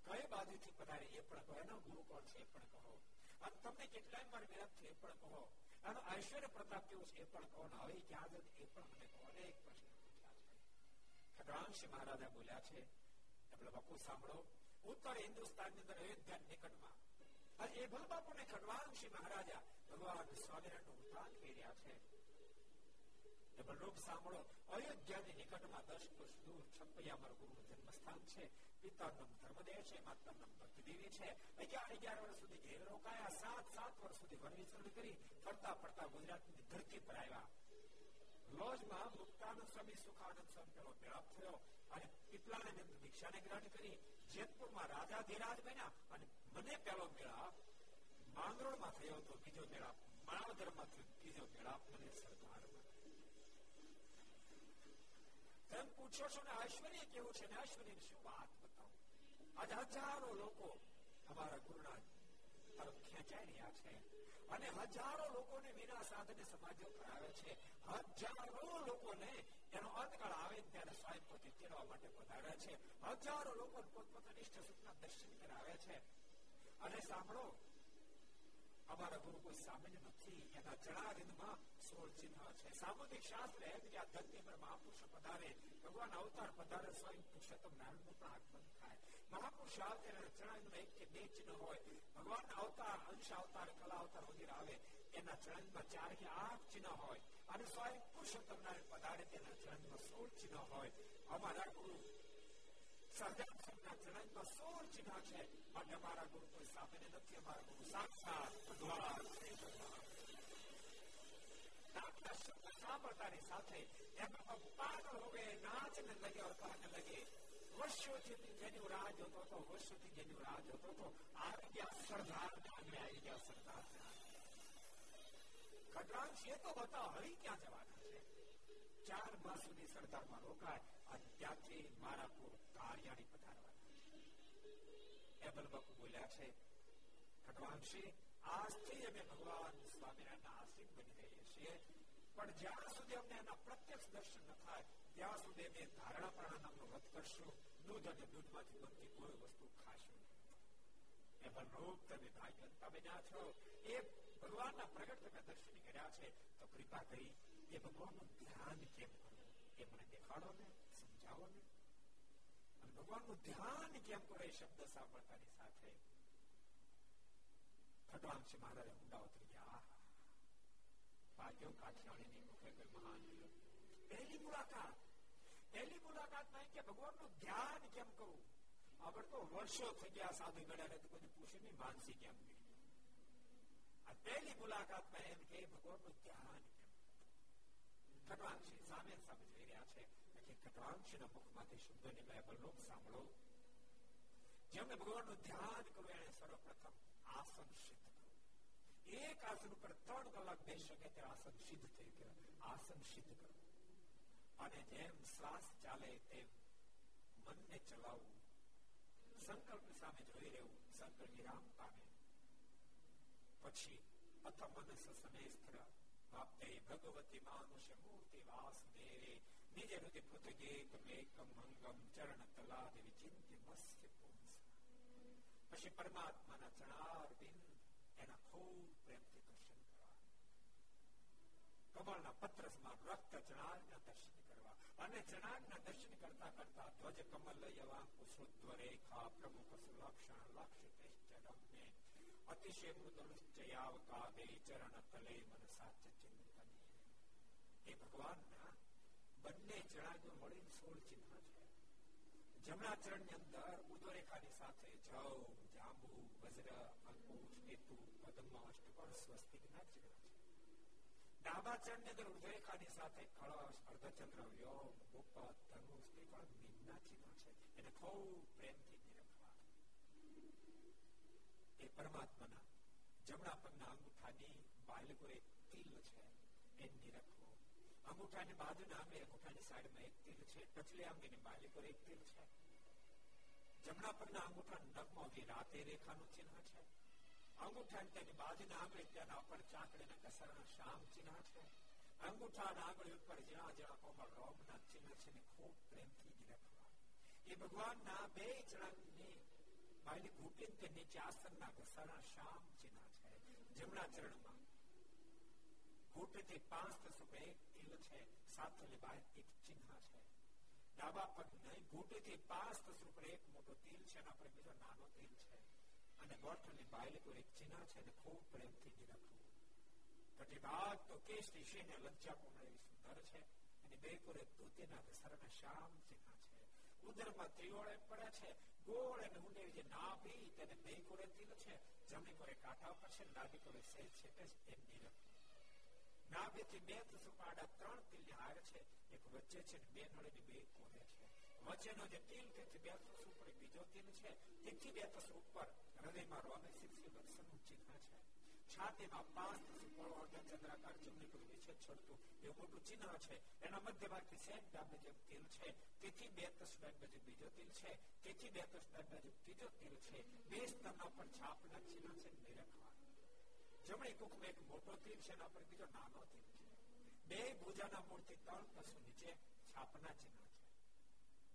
કઈ બાજુથી પધારે એ પણ કહો, એના ગુરુ કોણ છે એ પણ કહો, અને તમને કેટલાય મારે મેળપ છે એ પણ કહો, આનો ઐશ્વર્ય પ્રતાપ કેવું છે એ પણ કહો, ને હવે ક્યાં જતી એ પણ મને કહો. અનેક પ્રશ્ન પૂછ્યા છે. ખગડાંશ મહારાજા બોલ્યા છે, એટલે બાપુ સાંભળો, ઉત્તર હિન્દુસ્તાનની અંદર અયોધ્યા નિકટમાં આજે ભલ બાપુને ખગડાંશી મહારાજા ભગવાન સ્વામિનારાયણનું ઉત્થાન કરી રહ્યા છે. સાંભળો, અયોધ્યાની નિકટમાં દસ કોષ દૂર છપૈયામાં ગુરુનું જન્મસ્થાન છે. પિતાનું ધર્મદેવ છે, માતાનું ભક્તિદેવી છે. અગિયાર અગિયાર વર્ષ સુધી ઘેર રોકાયા, સાત સાત વર્ષ સુધી વનવિચરણ કરી ફરતા ફરતા ગુજરાતની ધરતી પર આવ્યા. લોજમાં મુક્તાનંદ સ્વામી સુખાનંદ સ્વામીનો મેળાપ થયો અને પીપલાને દીક્ષાને ગ્રહણ કરી જેતપુરમાં રાજા ધીરાજ બન્યા. અને મને પેલો મેળાપ માંગરોળમાં થયો હતો, બીજો મેળાપ માણાવદરમાં થયો, ત્રીજો મેળાપ મને સર્ધારમાં. તમે પૂછો છો ને ઐશ્વર્ય કેવું છે ને ઐશ્વર્ય ની શું વાત બતાવું. આજે હજારો લોકો અમારા ગુરુના તરફ ખેંચાઈ રહ્યા છે અને હજારો લોકોને વિના સાધને સમાધિઓ કરાવે છે. હજારો લોકોને એનો અંતકાળ આવે ત્યારે સ્વયં પોતે તેડવા માટે પધારે છે. હજારો લોકો પોતપોતાની ઇષ્ટ સુખના દર્શન કરાવે છે. અને સાંભળો, અમારા ગુરુ કોઈ સામાન્ય નથી, એના જળારિંદમાં સોળ ચિહ્ન છે. સામુદિક શાસ્ત્ર એમ કે આ ધરતી પર મહાપુરુષો પધારે, ભગવાન અવતાર પધારે, સ્વયં પુરુષોત્તમ નારાયણનું પણ આગમન થાય. મહાપુરુષ આવે ત્યારે જળારિંદમાં એક કે બે ચિહ્ન હોય. ભગવાન અવતાર, અંશ અવતાર, કલા અવતાર વગેરે આવે, એના જળારિંદમાં ચાર કે આઠ ચિહ્ન હોય. અને સ્વયં પુરુષોત્તમ નારાયણ પધારે, તેના જળારિંદમાં સોળ ચિહ્ન હોય. અમારા ગુરુ વર્ષોથી જેની રાહ જોતો હતો, વર્ષોથી જેની રાહ જોતો હતો, આવી ગયા સરદાર, આવી ગયા સરદાર. ખગડાંશ એ તો બતા હરી ક્યાં જવાના છે. ચાર માસ સુધી સરદારમાં રોકાય અને ત્યાંથી મારાપુર કાર્યાણી પધારવાના. એબલ બાપુ બોલ્યા છે, ખગડાંશી આજથી અમે ભગવાન સ્વામિનારાયણના આશ્રિત બની રહીએ છીએ, પણ જ્યાં સુધી અમને એના પ્રત્યક્ષ દર્શન ન થાય ત્યાં સુધી અમે ધારણા પ્રાણાયામનો વ્રત કરશું, દૂધ અને દૂધમાંથી બનતી કોઈ વસ્તુ ખાશું. એબલ રૂપ તમે ભાગ્યવંતા બન્યા છો, એ ભગવાનના પ્રગટ તમે દર્શન કર્યા છે, તો કૃપા કરી એ ભગવાનનું ધ્યાન કેમ કરો એ મને દેખાડો ને, સમજાવો ને. અને ભગવાનનું ધ્યાન કેમ કરો એ શબ્દ સાંભળતાની સાથે ખગડાંશ મહારાજે ઊંડા ઉતરી ગયા. પાક્યો કાઠિયાવાડીની મુખે કોઈ મહાન યોગ. પહેલી મુલાકાત, પહેલી મુલાકાત નહીં કે ભગવાનનું ધ્યાન કેમ કરવું. આપણે તો વર્ષો થઈ ગયા સાધુ ગળ્યા નથી, કોઈ પૂછે નહીં માનસી કેમ ગઈ. આ પહેલી મુલાકાતમાં એમ કે ભગવાનનું ધ્યાન. ખગડાંશી સામે સામે જોઈ રહ્યા છે. ખગડાંશીના મુખમાંથી શબ્દો નીકળ્યા, પણ લોક સાંભળો, જેમને ભગવાનનું ધ્યાન કરવું એને સર્વપ્રથમ આસન સિદ્ધ કરવું. એક આસન ઉપર ત્રણ કલાક બેસી શકે તે આસન સિદ્ધ થઈ ગયું. આસન સિદ્ધ કરવું અને જેમ શ્વાસ ચાલે તેમ મનને ચલાવવું, સંકલ્પ સામે જોઈ રહેવું, સંકલ્પ વિરામ પામે. પછી અથવા મનસ સમેસ્ત્ર ભગવતી માનુષ મૂર્તિ વાસુદેવે નિજ હૃદય પૃથગેકમેકમ મંગમ ચરણ તલાદેવી ચિંત્ય મસ્ય પુંસઃ. પછી પરમાત્માના ચરણારવિંદ એના ખૂબ પ્રેમથી દર્શન કરવા, કમળના પત્ર સમાન રક્ત ચણારના દર્શન કરવા. અને ચણારના દર્શન કરતા કરતા ધ્વજ કમલ યવાંકુશોદ્વ રેખા પ્રમુખ સુલક્ષણ લક્ષિતશ્ચ રમ્યે અતિશય મૃદુશ્ચયાવકાદે ચરણ તલે મનસા ચિંતને. એ ભગવાનના બંને ચરણને મળીને સોળ ચિહ્ન છે. જમણા ચરણની અંદર ઉદોરેખાની સાથે જવ, જાંબુ, વજ્ર, અંકુશ, કેતુ, પદ્મ, અષ્ટકોણ, સ્વસ્તિકના ચિહ્ન છે. ડાબા ચરણની અંદર ઉદોરેખાની સાથે કળશ, અર્ધચંદ્ર, વ્યોમ, ગુપ્ત, ધનુષ, એ પણ મીનના ચિહ્ન છે. એને ખૂબ પ્રેમથી એ પરમાત્માના જમણા પગના અંગૂઠાની બાલકોએ તિલ છે એમની રાખવો. અંગૂઠાની બાજુના આંગે અંગૂઠાની સાઈડમાં એક તિલ છે, ટચલે આંગેની બાલકોએ એક તિલ છે. જમણા પરના અંગૂઠા નખમાંથી રાતે રેખાનું ચિહ્ન છે, અંગૂઠા તેની બાજુના આંગળી તેના પર ચાંકડીના ઘસરણનું શામ ચિહ્ન છે, અંગૂઠાના આંગળી ઉપર જ્યાં જ્યાં કોમળ રોમના ચિહ્ન છે ને ખૂબ પ્રેમથી જ લખવા. એ ભગવાનના બે ચરણની બાજુની ઘૂંટીને તે નીચે આસનના ઘસરણના શામ ચિહ્ન છે. જમણા ચરણમાં ઘૂંટથી પાંચ સુપે તિલ છે, સાથે બાય એક ચિહ્ન છે. ડાબા પગને ઘૂંટેથી પાંચ તસરૂપ એક મોટો તિલ છે, એના પર બીજો નાનો તિલ છે, અને ગોઠણની બાયલી પર એક ચિહ્ન છે અને ખૂબ પ્રેમથી જ લખવું. પછી બાદ તો કેશ ઋષિને લજ્જાપૂર્ણ એવી સુંદર છે, અને બે પર એક ધોતીના ઘસરના શામ ચિહ્ન છે. ઉદરમાં ત્રિઓળે પડે છે, ગોળ અને ઊંડેવી જે નાભી તેને બે કોરે તિલ છે, જમણી કોરે કાંઠા ઉપર છે, ડાબી કોરે સહેજ છેટે છે, એમ ની લખવું. નાભીથી બે તસરૂપ આડા ત્રણ તિલની હાર છે, એક વચ્ચે છે ને બે નળીની બે કોરે છે. વચ્ચેનો જે તિલ તેથી બે તસ ઉપર બીજો તિલ છે, તેથી બે તસ ઉપર હૃદયમાં રોમે શિક્ષી દર્શનનું ચિહ્ન છે. છાતીમાં પાંચ તસરૂપ અર્ધચંદ્રાકાર જમણી પર વિશે છોડતું એવું મોટું ચિહ્ન છે, એના મધ્યભાગથી સેજ ડાબે જેમ તિલ છે, તેથી બે તસ ડાબે બાજુ બીજો તિલ છે, તેથી બે તસ ડાબે બાજુ ત્રીજો તિલ છે. બે સ્તરના પર છાપના ચિહ્ન છે ને રેખા. જમણી કુકમાં એક મોટો તીર છે, એના પર બીજો નાનો તીર છે. બે ભુજાના મૂળથી ત્રણ તસુ નીચે છાપના ચિહ્ન છે.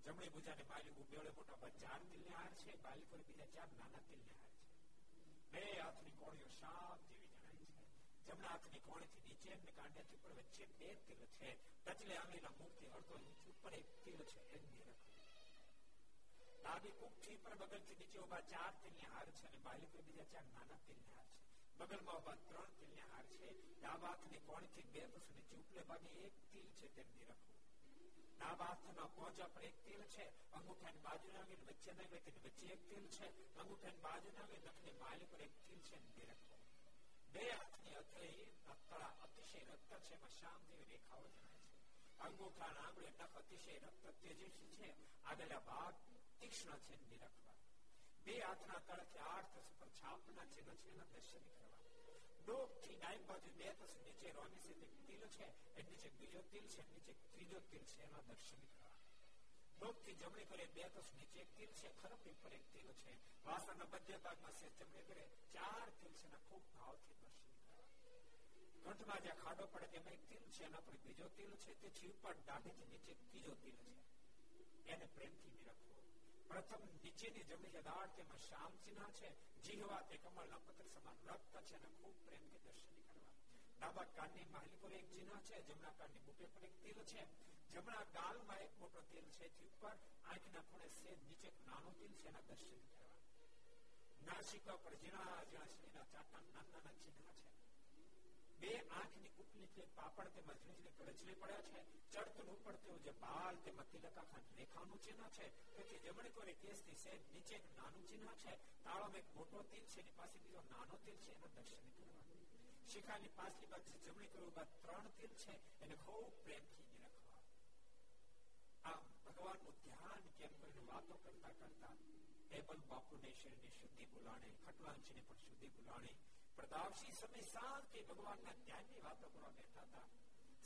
જમણી ભુજાને બાલી ઉભેળે મોટા ચાર તિલની હાર છે, બાલી પર બીજા ચાર નાના તિલની હાર છે. બે હાથની કોણીઓ સાપ જેવી જણાય છે. જમણા હાથની કોણીથી નીચે અને કાંઠેથી ઉપર વચ્ચે બે તિલ છે. ટચલે આંગળીના મૂળથી અડધો ઇંચ ઉપર એક તિલ છે, એમની રખો. ડાબી કુકથી પર બગલથી નીચે ઉભા ચાર તિલની હાર છે, અને બાલી પર બીજા ચાર નાના તિલની હાર છે. બગલમાં ઉભા ત્રણ તિલની હાર છે. ડાબા હાથની કોણીથી બે તસ નીચે ઉપલે ભાગે એક તિલ છે, તેમની રખવું. ડાબા હાથના પોંચા પર એક તિલ છે. અંગૂઠાની બાજુના આંગળીને વચ્ચે નાંગળે તેની વચ્ચે એક તિલ છે. અંગૂઠાની બાજુના આંગળીને નખની બાયલી પર એક તિલ છે, તેમની રખવું. બે હાથની અથડી રક્તળા અતિશય રક્ત છે, એમાં શામ જેવી રેખાઓ જણાય છે. અંગૂઠાના આંગળે નખ અતિશય રક્ત તેજસ્વી છે, આગળના ભાગ તીક્ષ્ણ છે, તેમની રખવા. બે હાથના તળથી આઠ તસ ઉપર છાપના ચિહ્ન છે, એના દર્શન કરવા. ડોકથી ડાબી બાજુ બે તસ નીચે રોમી છે, તે તિલ છે, એ નીચે બીજો તિલ છે, નીચે ત્રીજો તિલ છે, એના દર્શન કરવા. ડોકથી જમણી કરે બે તસ નીચે એક તિલ છે, ખરપી પર એક તિલ છે. વાસણના મધ્ય ભાગમાં છે, જમણી કરે ચાર તિલ છે, એના ખૂબ ભાવથી દર્શન કરવા. ઘંટમાં જ્યાં ખાડો પડે તેમાં એક તિલ છે, એના પર બીજો તિલ છે, તે જીવ પર દાઢીથી નીચે ત્રીજો તિલ છે, એને પ્રેમથી નિરખવો. પ્રથમ નીચેની જમણી દાળ તેમાં શામ ચિહ્ન છે, જીહવા તે કમળના પત્ર સમાન રક્ત છે, અને ખૂબ પ્રેમથી દર્શન કરવા. ડાબા કાનની માહલી પર એક ચિહ્ન છે, જમણા કાનની બુટે પર એક તિલ છે, જમણા ગાલમાં એક મોટો તિલ છે, તે ઉપર આંખના ખૂણે સેજ નીચે નાનો તિલ છે, એના દર્શન કરવા. નાસિકા પર ઝીણા ઝીણા શરીરના ચાટા નાના નાના ચિહ્ન છે. બે આંખની ઉપલી પાપડ તેમાં ઝીણી રચલી પડ્યા છે. ચડતું ઉપર તેવું જે બાલ તેમાં તિલક આખા રેખાનું ચિહ્ન છે, તેથી જમણી કોરે કેસથી સેજ નીચે એક નાનું ચિહ્ન છે. તાળામાં એક મોટો તિલ છે, એની પાસે બીજો નાનો તિલ છે, એના દર્શન કરવા. શિખાની પાછલી બાજુ જમણી કોરે બાદ ત્રણ તિલ છે, એને ખૂબ પ્રેમથી રાખવા. આમ ભગવાનનું ધ્યાન કેમ કરીને વાતો કરતા કરતા ટેબલ બાપુને શરીરની શુદ્ધિ બોલાણે, ખટવાંશીને પણ શુદ્ધિ બોલાણે. પ્રતાપસિંહ સમય શાંતિ ભગવાનના ધ્યાનની વાતો કરવા બેઠા હતા.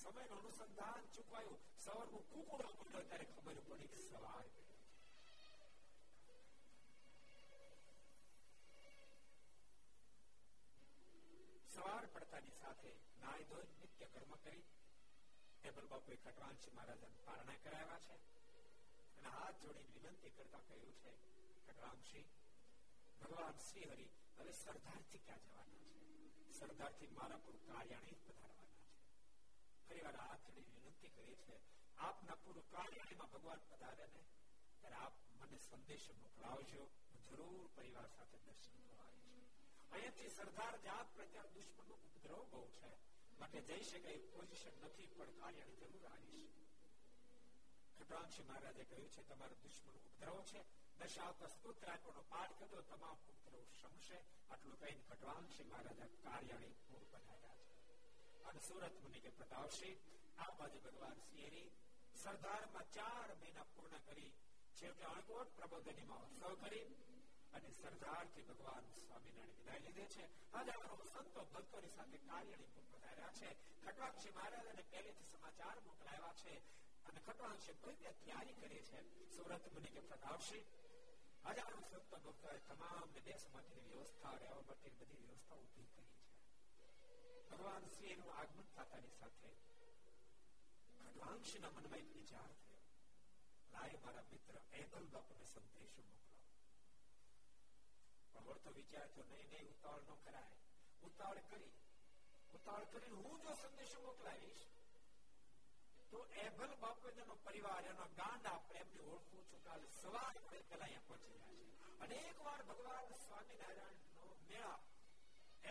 સમયનું અનુસંધાન ચૂકવાયું. સવારનું કુકુડો પડ્યો ત્યારે ખબર પડી સવાર. સવાર પડતાની સાથે નાય ધોઈ નિત્ય કર્મ કરી ટેબલ બાપુએ ખટવાંશી મહારાજાને પારણા કરાવ્યા છે, અને હાથ જોડીને વિનંતી કરતા કહ્યું છે, ખટવાંશી, ભગવાન શ્રીહરિ હવે સરદારથી ક્યાં જવાના છે? સરદારથી મારા પૂર્વ કાર્યાણી પધારવાના છે. ફરી વાર હાથ જોડીને વિનંતી કરી છે, આપના પૂર્વ કાર્યાણીમાં ભગવાન પધારે ને ત્યારે આપ મને સંદેશો મોકલાવજો, હું જરૂર પરિવાર સાથે દર્શન કરવા આવીશ. અહીંયાથી સરદાર જાત પ્રત્યે દુશ્મનનો ઉપદ્રવ બહુ છે, માટે જઈ શકાય એવી પોઝિશન નથી, પણ કાર્યાણી જરૂર આવીશ. ખટવાંશી મહારાજે કહ્યું છે, તમારો દુશ્મન ઉપદ્રવ છે, દશાવતાર સ્તોત્રાર્પણનો પાઠ કરતો તમામ ઉપદ્રવ શમશે. આટલું કહીને ખટવાંશી મહારાજા કાર્યાણી પૂર્વ પધાર્યા છે. અને સુરત મુનિએ પ્રતાપસિંહ આ બાજુ ભગવાન શ્રીહરિ સરદારમાં ચાર મહિના પૂર્ણ કરી છેવટે અણકોટ પ્રબોધની મહોત્સવ કરી અને સરદારથી ભગવાન સ્વામિનારાયણ વિદાય લીધે છે. હજારો સંતો ભક્તોની સાથે કાર્યાણી પૂર્વ પધાર્યા છે. ખટવાંશી મહારાજાને પહેલેથી સમાચાર મોકલાવ્યા છે, અને ખટવાંશી ભવ્ય તૈયારી કરી છે. સુરત મુનિએ પ્રતાપસિંહ હજારો સંતો ભક્તોએ તમામ દેશ માટેની વ્યવસ્થા રહેવા માટેની બધી વ્યવસ્થા ઉભી કરી છે. ભગવાન શ્રીનું આગમન થતાની સાથે ખડવાંશના મનમાં એક વિચાર થયો, લાય મારા મિત્ર એબલ બાપુને સંદેશો મોકલો. પણ તો વિચાર થયો, નહીં નહીં ઉતાવળ ન કરાય, ઉતાવળ કરી ઉતાવળ કરીને હું જો સંદેશો મોકલાવીશ તો એબલ બાપુ એનો પરિવાર એનો ગાંડ આપણે એમને ઓળખું છું. કાલે સવારે આપણે પેલા અહીંયા પહોંચી ગયા છે અને એક વાર ભગવાન સ્વામિનારાયણ નો મેળાપ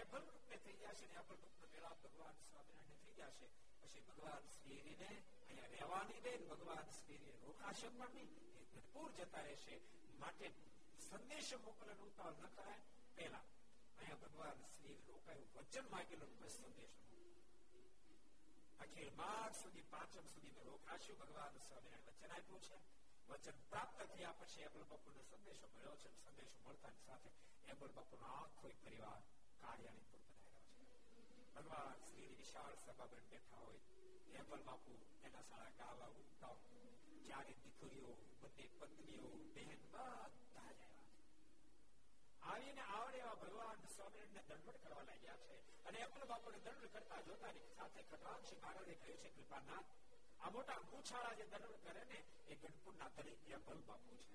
એબલ રૂપે થઈ જશે ને એબલ રૂપ નો મેળાપ ભગવાન સ્વામિનારાયણ થઈ જશે. પછી ભગવાન શ્રીને અહીંયા રહેવાની નહીં, ભગવાન શ્રીને રોકાશમ પણ નહીં, ભરપૂર જતા રહેશે. માટે સંદેશ મોકલવાનો ઉતાવળ ન કરાય, પેલા અહીંયા ભગવાન શ્રી રોકાયું વચન માગેલું સંદેશ અખિલ માર્ગ સુધી પાંચમ સુધી રોકાશું. ભગવાન સ્વામિનારાયણ વચન આપ્યું છે, વચન પ્રાપ્ત થયા પછી એબલ બાપુનો સંદેશો મળ્યો છે. સંદેશો મળતાની સાથે એબલ બાપુનો આખો પરિવાર કાર્યાલય પર બનાવ્યો છે. ભગવાન શ્રી વિશાળ સભામાં બેઠા હોય, એબલ બાપુ એના સારા ગાવા ઉગતા હોય, ચારે દીકરીઓ, બંને પત્નીઓ, બહેન બધા જ આવીને આવડે એવા ભગવાન સ્વામિનારાયણને દંડવત કરવા લાગ્યા છે. અને એબલ બાપુને દંડ કરતા જોતાની સાથે ખટવાંશી મહારાજે કહ્યું છે, કૃપાનાથ, આ મોટા ગુછાળા જે દંડ કરે ને એ ગઢપુરના દલિત એબલ બાપુ છે.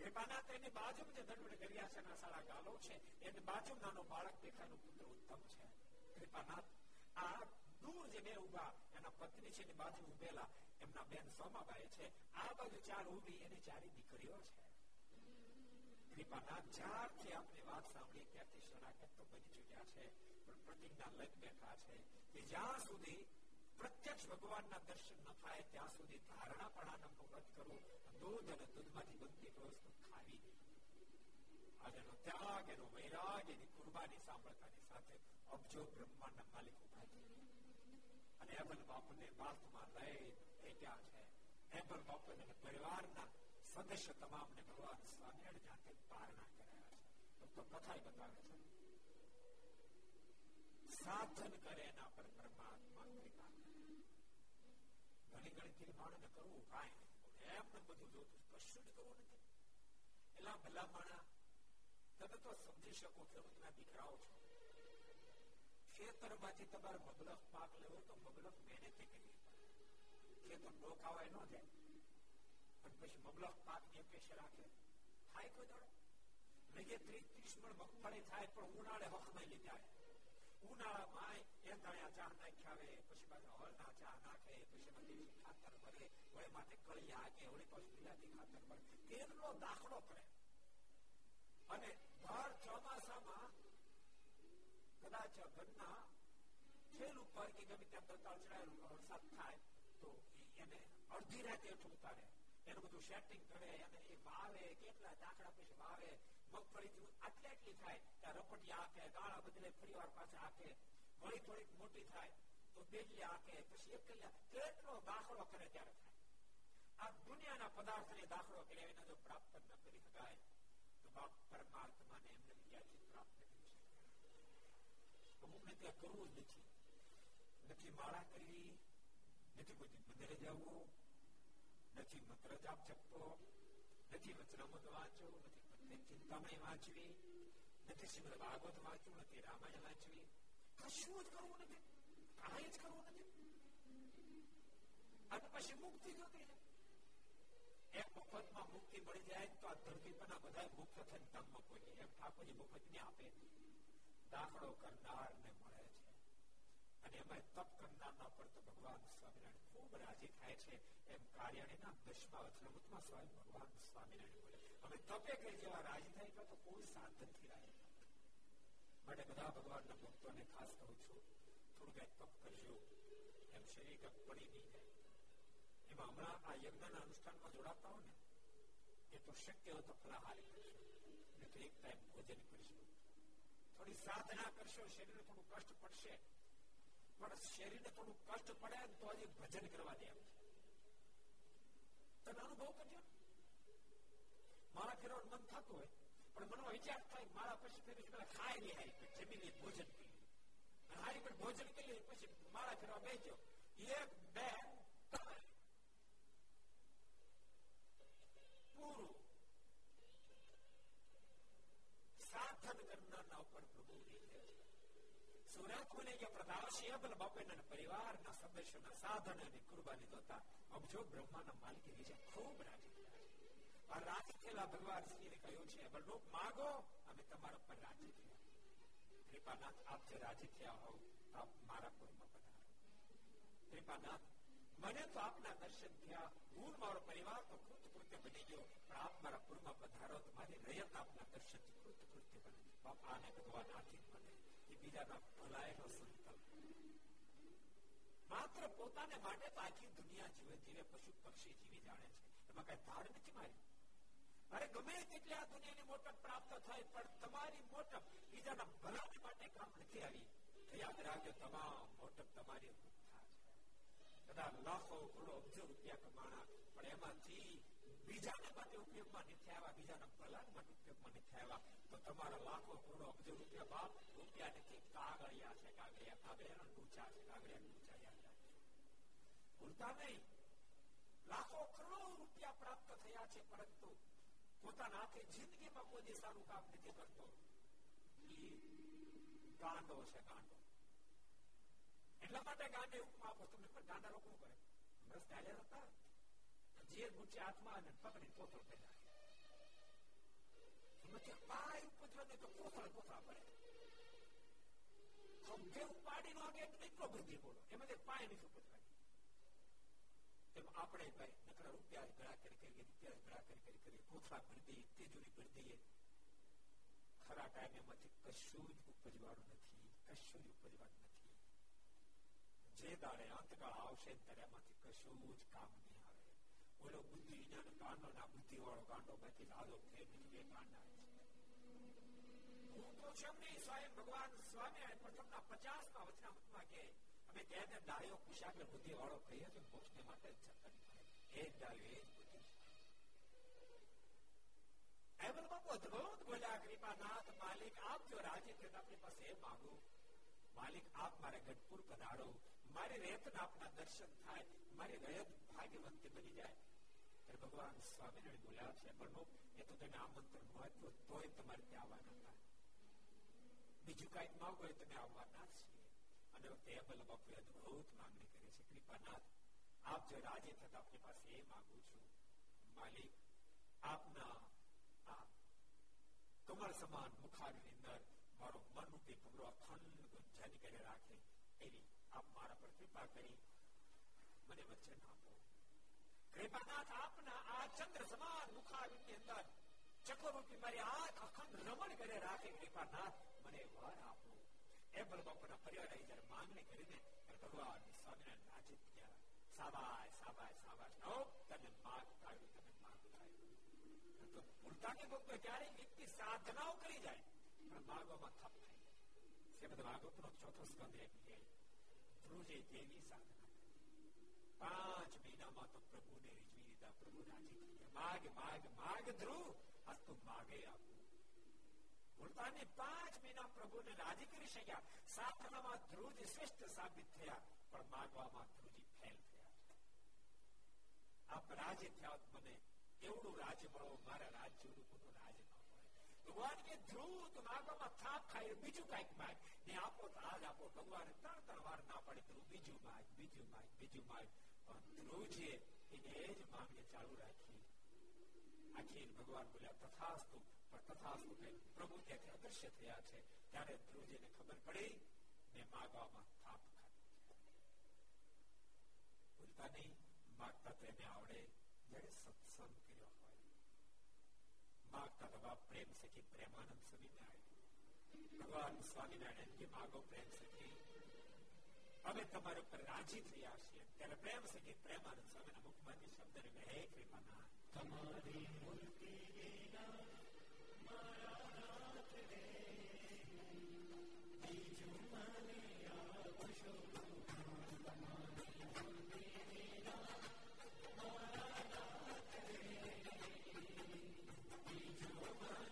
કૃપાનાથ એની બાજુમાં જે દંડ કર્યા છે એના સાળા ગાલો છે, એની બાજુ નાનો બાળક દેખાનો પુત્ર ઉત્તમ છે. કૃપાનાથ, આ દૂર જે બે ઉભા એના પત્ની છે એની બાજુ ઉભેલા એમના બેન સોમાબાઈ છે, આ બાજુ ચાર ઉભી એની ચારે દીકરીઓ છે. કૃપાનાથ, જ્યારથી આપણી વાત સાંભળી ત્યારથી શરણાગત તો બની ચુક્યા છે, પણ પ્રતિજ્ઞા લઈ બેઠા છે કે જ્યાં સુધી પ્રત્યક્ષ ભગવાનના દર્શન ન થાય ત્યાં સુધી ધારણા પણ આનંદનો વ્રત કરવું, દૂધ અને દૂધમાંથી બનતી વસ્તુ ખાવી નહીં. આજનો ત્યાગ, એનો વૈરાગ, એની કુરબાની સાંભળતાની સાથે અબજો બ્રહ્માંડના માલિક ઉભા થયા અને એબલ બાપુને બાથમાં લઈ ભેટ્યા છે. એબલ બાપુ અને પરિવારના સદસ્ય તમામને ભગવાન સ્વામિનારાયણ જાતે પારણા કરાયા છે. તો કથાએ બતાવે છે, સાધન કરે એના પર પરમાત્મા કૃપા કરે. ઘણી ઘણીથી માણસને કરવું કાંઈ નહીં, એમને બધું જોતું કશું જ કરવું નથી. એલા ભલા માણા, તમે તો સમજી શકો ખેડૂતના દીકરાઓ છો, ખેતરમાંથી તમારે મગલખ પાક લેવો તો મગલખ મહેનતે કરવી પડે, ખેતર ડોકાવાય ન જાય. પણ પછી મગલખ પાક ને પેશે રાખે થાય કોઈ દોડો લઈએ, ત્રીસ ત્રીસ મણ મગફળી થાય પણ ઉનાળે હકમાં લીધા ઉનાળામાં એ દાણા ચા નાખ્યા આવે, પછી પાછા હળના ચા નાખે, પછી બધી ખાતર ભરે, વળે માટે કળી હાકે, વળી પાછું બીજાથી ખાતર ભરે, તેલનો દાખલો કરે. અને ભર ચોમાસામાં કદાચ ઘરના ખેલ ઉપર કે ગમે ત્યાં દતાળ ચડાયેલું વરસાદ થાય તો એને અડધી રાતે ઉતારે, એનું બધું સેટિંગ કરે અને એ વાવે, કેટલા દાખલા પછી વાવે, મગફળી આટલે આટલી થાય ત્યાં રપટિયા હાકે, દાણા બદલે ફરી વાર પાછા હાકે, વળી થોડીક મોટી થાય તો બેલિયા હાકે, પછી એકલિયા, કેટલો દાખલો કરે ત્યારે થાય. આ દુનિયાના પદાર્થને દાખલો કરે એના જો પ્રાપ્ત ન કરી શકાય તો બાપ પરમાત્માને એમને વિદ્યાર્થી પ્રાપ્ત કરી શકાય. અમુકને ત્યાં કરવું જ નથી, નથી માળા કરવી, નથી કોઈ મંદિરે જવું, નથી મંત્ર જાપ જપવો, નથી વચનામૃત વાંચવું, નથી ચિંતામણી વાંચવી, નથી શ્રીમદ ભાગવત વાંચવું, નથી રામાયણ વાંચવી, કશું જ કરવું નથી, કાંઈ જ કરવું નથી. અને પછી મુક્તિ જોતી છે, એ મફતમાં મુક્તિ મળી જાય તો આ ધરતી પરના બધા મુક્ત થઈને ધામમાં પહોંચે. એમ ઠાકોરજી મફતને આપે, દાખલો કરનારને મળે છે. અને એમાં તપ કરનારના પર તો ભગવાન સ્વામિનારાયણ ખૂબ રાજી થાય છે. એમ કાર્યાણીના દશમા વચનામૃતમાં સ્વામી ભગવાન સ્વામિનારાયણ બોલે, અમે તપે કે જેવા રાજી થાય એવા તો કોઈ સાધનથી રાજી થાય. માટે બધા ભગવાનના ભક્તોને ખાસ કહું છું, થોડું કંઈક તપ કરજો, એમ શરીર કંઈક પડી નહીં જાય. એમાં હમણાં આ યજ્ઞના અનુષ્ઠાનમાં જોડાતા હો ને એ તો શક્ય હોય તો ફલાહાર કરશો, ને તો એક ટાઈમ ભોજન કરશો, થોડી સાધના કરશો. શરીરને થોડું કષ્ટ પડશે પણ શરીરને થોડું કષ્ટ પડે તો આજે ભજન કરવા દે. તને અનુભવ કર્યો, મારા ફેરવાનું મન થતું હોય પણ મનમાં વિચાર થાય મારા પછી ખાઈ લે, હારી પેટ જમી લે, ભોજન કરી લે, હારી પેટ ભોજન કરી લે, પછી મારા ફેરવા બેસજો, એક બે પૂરું સુનાખોને જે પ્રદાવશે ભલે બાપેના પરિવારના સદસ્યોના સાધન અને કુરબાની દોતા અબજો બ્રહ્માના માલિકી વિશે ખૂબ રાજી થયા. આ રાજી થયેલા ભગવાન શ્રીને કહ્યું છે, બરલોક માગો અમે તમારા પર રાજી થયા. કૃપાનાથ આપ જે રાજી થયા હોવ આપ મારા કુરમાં પધારો. કૃપાનાથ મને તો આપના દર્શન થયા, હું મારો પરિવાર તો કૃતકૃત્ય બની ગયો, પણ આપ મારા કુરમાં પધારો તો મારી રયત આપના દર્શનથી કૃતકૃત્ય બની. બાપ આને ભગવાન આથી બને બીજાના ભલાયનો સંકલ્પ માત્ર પોતાને માટે તો આખી દુનિયા જીવે, જીવે પશુ પક્ષી જીવી જાણે છે, એમાં કઈ ધાર નથી મારી. અરે ગમે તેટલી આ દુનિયાની મોટપ પ્રાપ્ત થાય પણ તમારી મોટપ બીજાના ભલાને માટે કામ નથી આવી. યાદ રાખજો, તમામ મોટપ તમારી કદાચ લાખો કરોડો અબજો રૂપિયા કમાણા પણ એમાંથી બીજાને માટે ઉપયોગમાં નથી આવ્યા, બીજાના ભલા માટે ઉપયોગમાં નથી આવ્યા, તો તમારા લાખો કરોડો અબજો રૂપિયા બાપ રૂપિયા નથી, કાગળિયા છે, કાગળિયા કાગળિયા ઊંચા છે, કાગળિયા ઊંચા યાદ રાખજો, ભૂલતા નહીં. લાખો કરોડો રૂપિયા પ્રાપ્ત થયા છે પરંતુ પોતાના હાથે જિંદગીમાં કોઈ સારું કામ નથી કરતો, એ ગાંડો છે, ગાંડો. એટલા માટે ગાંડે ઉપમા આપો તમને, પણ ગાંડા લોકો કરે બસ ડાયર હતા જે ગુચી હાથમાં અને પકડી કોથળ પેલા ખરા ટાઈમે માંથી કશું જ ઉપજવાનું નથી, કશું જ ઉપજવાનું નથી. જે દાડે અંતકાળ આવશે ત્યારે એમાંથી કશું જ કામ નહીં. ઓલો બુદ્ધિ વિજ્ઞાન ગાંડો ના બુદ્ધિ વાળો ગાંડો માંથી લાદો થઈ બીજું ગાંડા હું તો છેમની સ્વયં ભગવાન સ્વામી પ્રથમના પચાસ માં વચનામૃતમાં કે અમે તેને ડાયો કુશાગ્ર બુદ્ધિ વાળો કહીએ છીએ મોક્ષને માટે જ જતા એ જ ડાયો એ જ બુદ્ધિ. એમલ બાપુ અદભુત બોલ્યા, કૃપાનાથ માલિક આપ જો રાજી થયો આપણી પાસે એ માગો, માલિક આપ મારે ગઢપુર પધારો, મારી રેતના આપના દર્શન થાય, મારી રેત ભાગ્યવંતી બની જાય. ભગવાન સ્વામિનારાયણ બોલ્યા છે, બનો એ તો તમે આમંત્રણ મળતું તોય તમારે ત્યાં આવવાના હતા, બીજું કઈક માગો એ તમે આવવાના છીએ. અને તે બલબાપુએ અદભુત માંગણી કરી છે, કૃપાનાથ આપ જે રાજી થતા આપની પાસે એ માગું છું, માલિક આપના આ કમર સમાન મુખારની અંદર મારો મન રૂપી ભમરો અખંડ ગુંજાની કરી રાખે એવી આપ મારા પર કૃપા કરી મને વચન આપો. કૃપાનાથ આપના આ ચંદ્ર સમાન મુખારની અંદર ચક્રરૂપી મારી આંખ અખંડ રમણ કરે રાખે, કૃપાનાથ મને વાર આપો. એ બલબાપુના પરિવારે જયારે માંગણી કરીને ભગવાન સ્વામિનારાયણ રાજી થયા. સાબાય સાબાય સાબાય ઓ તને માગ કાઢી, તને માગ કાઢી તો ભૂલતાની ભક્તો ક્યારેય વ્યક્તિ સાધનાઓ કરી જાય પણ માગવામાં થપ થઈ જાય. જે બધા ભાગવતનો ચોથો સ્કંદ એમ કે ધ્રુજે દેવી સાધના પાંચ મહિનામાં તો પ્રભુને રીઝવી દીધા, પ્રભુ રાજી થયા. માગ માગ માગ ધ્રુવ આજ તો માગે આપું, પોતાને પાંચ મહિના પ્રભુને રાજી કરી શક્યા. સાધનામાં ધ્રુવ શ્રેષ્ઠ સાબિત થયા પણ માગવામાં ધ્રુવજી ફેલ થયા. આપ રાજી થયા મને એવડું રાજ મળો, મારા રાજ્યનું બધું રાજ ન મળે. ભગવાન કે ધ્રુવ તો માગવામાં થાપ ખાઈ, બીજું કાંઈક માગ ને આપો તો આજ આપો. ભગવાને ત્રણ ત્રણ વાર ના પાડી, ધ્રુવ બીજું માગ બીજું માગ બીજું માગ. ધ્રુવજીએ એને એ જ માંગણી ચાલુ રાખી. આખી ભગવાન બોલ્યા તથાસ્તુ, પણ તથાસ્તુ પ્રભુ ત્યાંથી અદૃશ્ય થયા છે. ત્યારે ધ્રુવજીને ખબર પડી ને માગવામાં થાપ ખાધી. બોલતા નહીં, માગતા તો એને આવડે જ્યારે સત્સંગ કર્યો હોય. માગતા તો બાપ પ્રેમ સખી પ્રેમાનંદ સ્વામિનારાયણ ભગવાન સ્વામિનારાયણ કે માગો પ્રેમ સખી અમે તમારા ઉપર રાજી થયા છીએ. ત્યારે પ્રેમ સખી પ્રેમાનંદ સ્વામીના મુખમાંથી શબ્દ નીકળે, હે કૃપાનાથ તમારી મૂર્તિ વિના મારા નાથ રે બીજું મને આવશો. તમારી મૂર્તિ વિના મારા નાથ રે બીજું મને આવશો. તમારી મૂર્તિ વિના મારા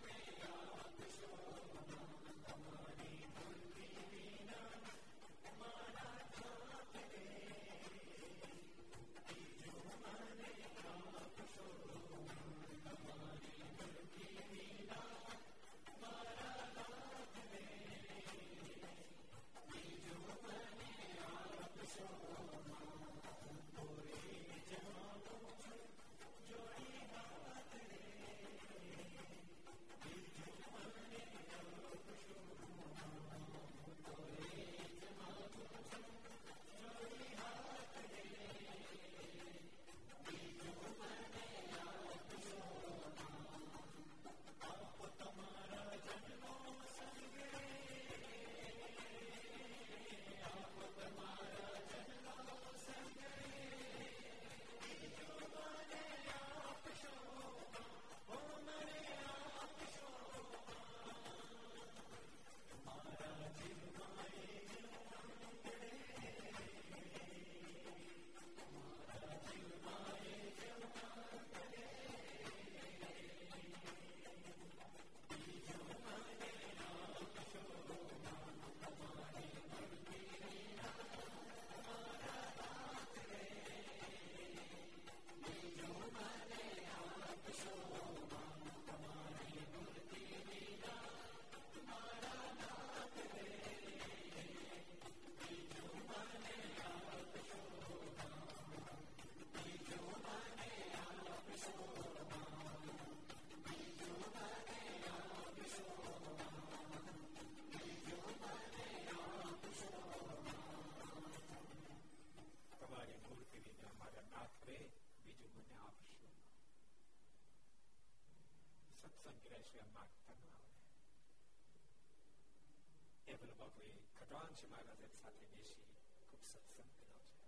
પેલો બાપુએ ખટવાંશ મહારાજ સાથે બેસી ખૂબ સત્સંગ કર્યો છે.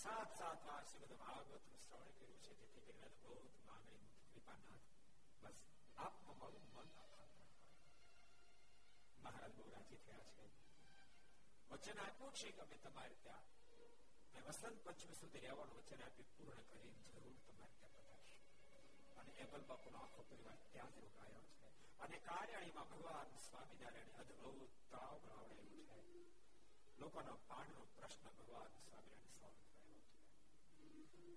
સાત સાત વાર શ્રીમદ ભાગવતનું શ્રવણ કર્યું છે, જેથી કરીને બહુ માગણી કૃપાનાથ બસ આપમાં મારું મન આખા. મહારાજ બહુ રાજી થયા છે. વચન આપ્યું છે કે અમે તમારે ત્યાં મેં વસંત પંચમી સુધી રહેવાનું વચન આપ્યું, પૂર્ણ કરી જરૂર તમારે ત્યાં પધારશું. અને એબલ બાપુનો આખો પરિવાર ત્યાં જ રોકાયો છે. અને કાર્યાણીમાં ભગવાન સ્વામિનારાયણ અદભુત તાવ ભરાવડેલું છે. લોકોનો પાણનો પ્રશ્ન ભગવાન સ્વામિનારાયણ સોલ્વ થયો છે.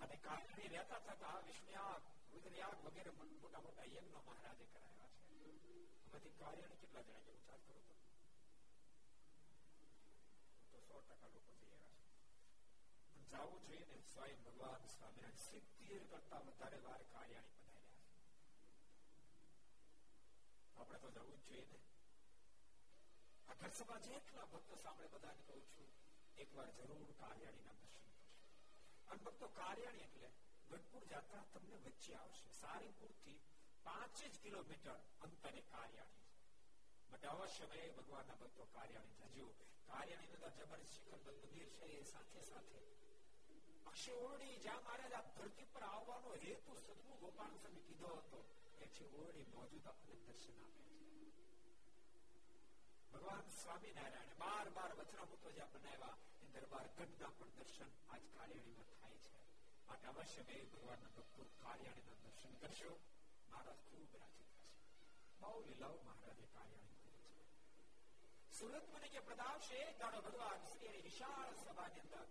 અને કાર્યાણી રહેતા થતા વિષ્ણુયાગ, રુદ્રયાગ વગેરે મોટા મોટા યજ્ઞો મહારાજે કરાવ્યા છે. આમાંથી કાર્યાણી કેટલા જણા જેવું ચાલ કરો તો સો ટકા લોકો જઈ આવ્યા છે. જવું જોઈએ ને સ્વયં ભગવાન સ્વામિનારાયણ સિત્તેર કરતા વધારે વાર કાર્યાણી પધાર્યા છે. આપણે તો જવું જ જોઈએ ને. આ ઘર સભા જેટલા ભક્તો સામે બધાને કહું છું, એક વાર જરૂર કાર્યાણીના દર્શન કરશો. અને ભક્તો કાર્યાણી એટલે ગઢપુર જાતા તમને વચ્ચે આવશે. સારીપુર થી પાંચ જ કિલોમીટર અંતરે કાર્યાણી છે. માટે અવશ્ય મેં ભગવાનના ભક્તો કાર્યાણી જજો. કાર્યાણી બધા જબરજસ્ત શિખર મંદિર છે. એ સાથે સાથે અક્ષય ઓરડી, જ્યાં મહારાજ આ ધરતી પર આવવાનો હેતુ સદગુરુ ગોપાલ સ્વામી કીધો હતો, ભગવાન સ્વામિનારાયણ બાર બાર વચનામૃતો જ્યાં બનાવ્યા એ દરબાર ગઢના પણ દર્શન આજ કાર્યાણીમાં થાય છે. માટે અવશ્ય બે ભગવાનના ભક્તો કાર્યાણીના દર્શન કરશો. મહારાજ ખૂબ રાજી થશે. બહુ લીલાઓ મહારાજે કાર્યાણી કરી છે. સુરત મને કે પ્રદાવશે દાડો ભગવાન શ્રી વિશાળ સભાની અંદર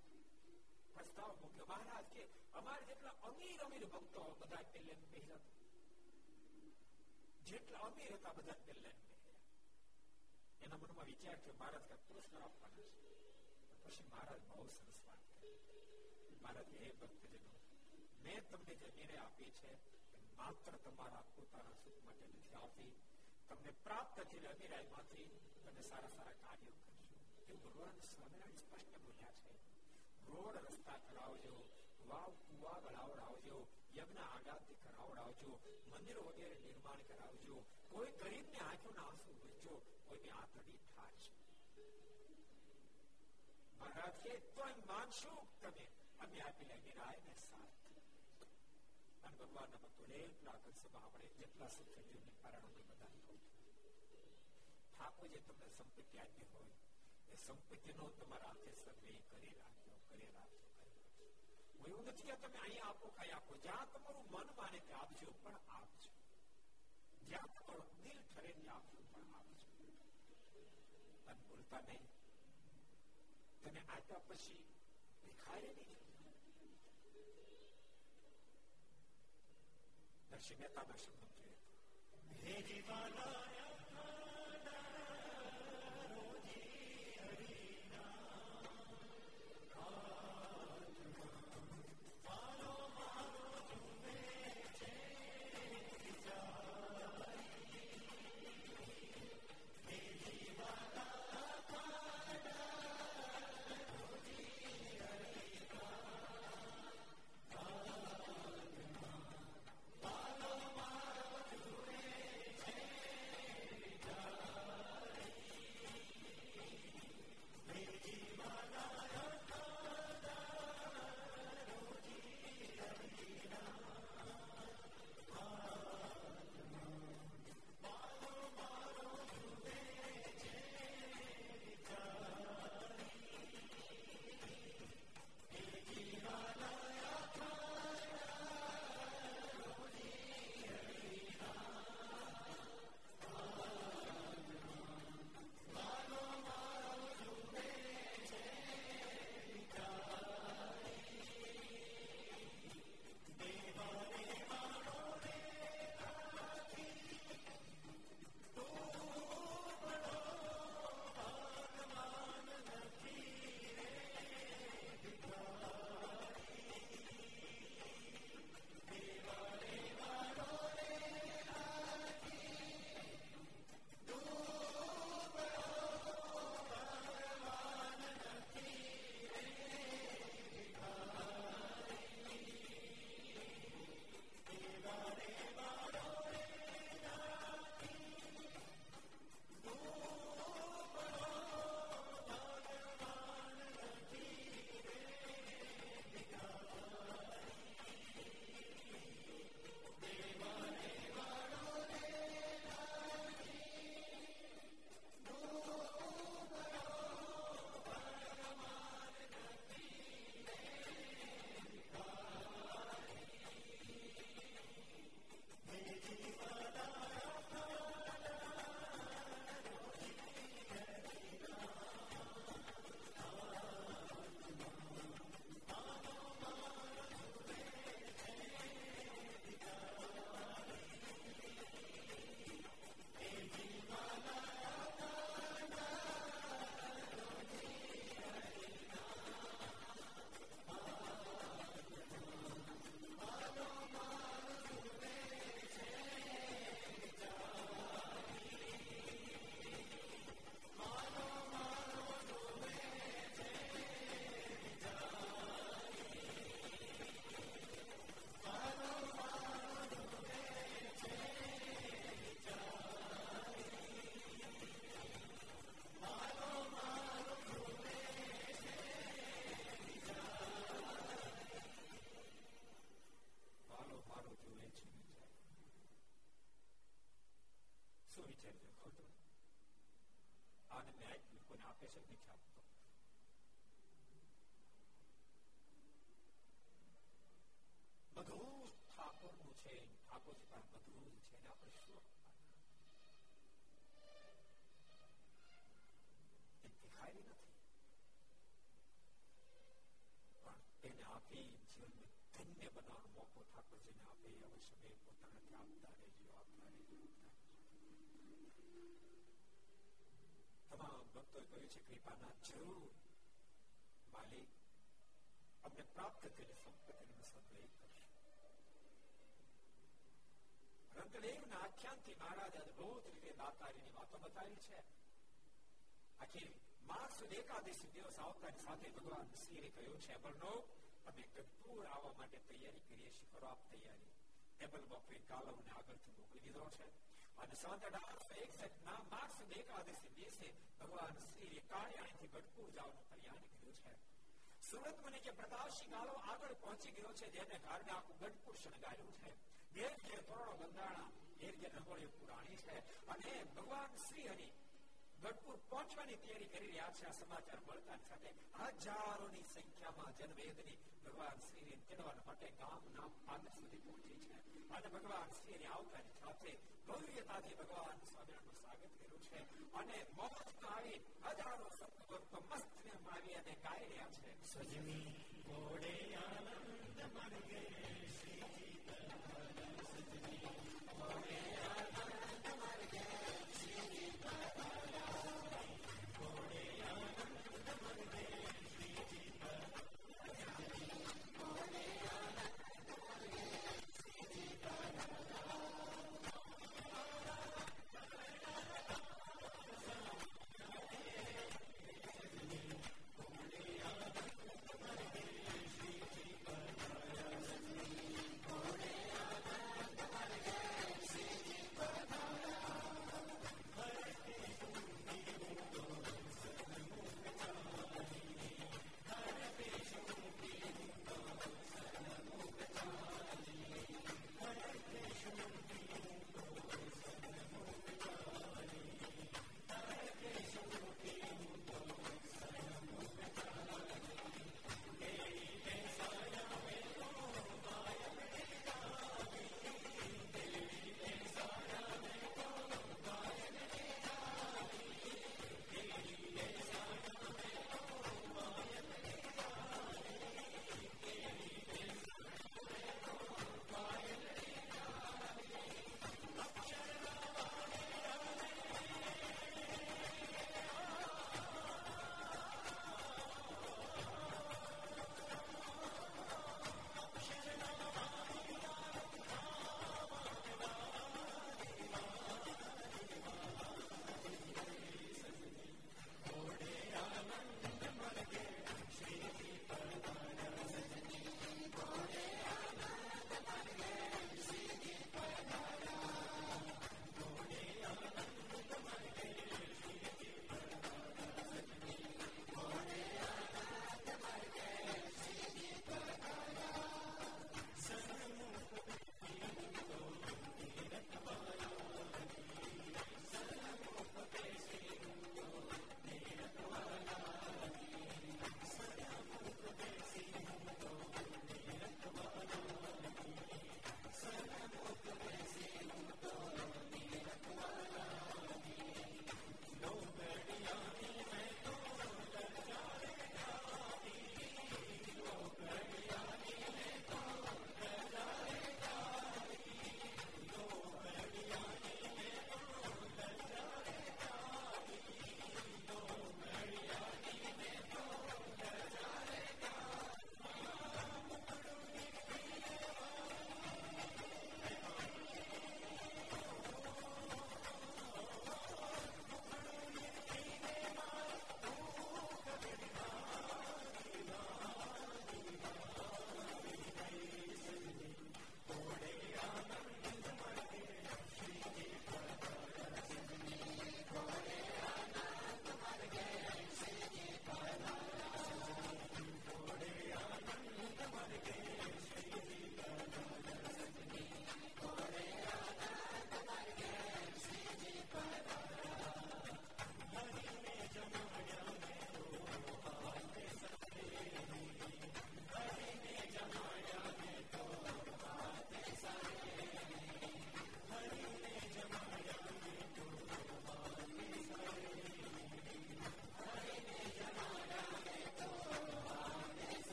પ્રસ્તાવ મૂક્યો. મહારાજ કે અમારે જેટલા અમીર અમીર ભક્તો બધા પેલે પહેલા જેટલા અમીર હતા બધા પેલા એના મનમાં વિચાર થયો મહારાજ કા પુરસ્કાર આપવાના છે. પછી મહારાજ બહુ સરસ વાત કરી. મહારાજ એ ભક્તજનો, મેં તમને જે નિર્ણય આપી છે માત્ર તમારા પોતાના સુખ માટે નથી આપી. તમને પ્રાપ્ત થયેલી અમીરાઈમાંથી તમે સારા સારા કાર્યો કરશો. એ ભગવાન સ્વામિનારાયણ સ્પષ્ટ બોલ્યા છે. રોડ રસ્તા કરાવજો, વાવ કુવા ગળાવડાવજો, યજ્ઞ આગાથી કરાવડાવજો, મંદિર વગેરે નિર્માણ કરાવજો, કોઈ ગરીબને આંખોના આંસુ વહેંચો, કોઈની આંતરડી થાશે. મહારાજ કે તોય માનશો તમે અમે આપેલા નિરાયને સાથ. અને ભગવાનના ભક્તોને એટલા સભા આપણે જેટલા સત્સંગની કારણે બધા ઠાકોર જે તમને સંપત્તિ આપી હોય એ સંપત્તિનો તમારા હાથે સર્વે કરી રાખજો, કરી રાખજો. એવું નથી કે તમે અહીં આપો કઈ આપો, જ્યાં તમારું મન માને કે આપજો પણ આપજો, જ્યાં તમારું દિલ ઠરે ને આપજો પણ આપજો. અને બોલતા નહીં. તમે આપ્યા પછી ભિખારી નહીં. દર્શી મહેતાના શબ્દ જોઈએ આપે છે નથી આપતો. બધું ઠાકોરનું છે, ઠાકોરજી પાસે બધું છે. આપણે શું દેખાય નથી પણ તેને આપી જીવન ધન્ય બનાવવાનો મોકો ઠાકોરજીને આપે. અવશ્ય મેં પોતાનાથી આપતા રહેજો, આપતા રહેજો. તમામ ભક્તોએ કહ્યું છે કૃપાના જરૂર માલિક અમને પ્રાપ્ત થયેલી સંપત્તિને સંગ્રહિત કરશે. રંગદેવના આખ્યાનથી મહારાજ અદભુત રીતે દાતારીની વાતો બતાવી છે. આખી માર્ચ સુધી એકાદશી દિવસ આવતાની સાથે ભગવાન શ્રીએ કહ્યું છે અમરનો અમે ગઢપુર આવવા માટે તૈયારી કરીએ છીએ, કરો આપ તૈયારી. ટેબલ બોક્સને કાલવને આગળથી મોકલી દીધો છે અને સન અઢારસો એકસઠ ના માર્ચ એકાદશી દિવસે ભગવાન શ્રી કાળિયાણીથી ગઢપુર જવાનું તૈયાર કર્યું છે. સુરત મને કે પ્રતાપસિંહ ગાલો આગળ પહોંચી ગયો છે, જેને કારણે આખું ગઢપુર શણગાર્યું છે. ઘેર ઘેર તોરણો બંધાણા, ઘેર ઘેર રંગોળી પુરાણી છે અને ભગવાન શ્રી હરિ ગઢપુર પહોંચવાની તૈયારી કરી રહ્યા છે. આ સમાચાર મળતા સાથે હજારોની સંખ્યામાં જનમેદની ભગવાન શ્રીને તેડવા માટે ગામ નામ પાદર સુધી પહોંચી છે અને ભગવાન શ્રીને આવતાની સાથે ભવ્યતાથી ભગવાન સ્વામિનારાયણનું સ્વાગત કર્યું છે અને મોક્ષ આવી હજારો સંતો મસ્તને માવી અને ગાઈ રહ્યા છે. સજની ઘોડે આનંદ મન ગે શ્રી તન સજની ઘોડે આનંદ મન ગે શ્રી તન ઘોડે આનંદ મન ગે શ્રી તન ઘોડે આનંદ મન ગે શ્રી તન ઘોડે આનંદ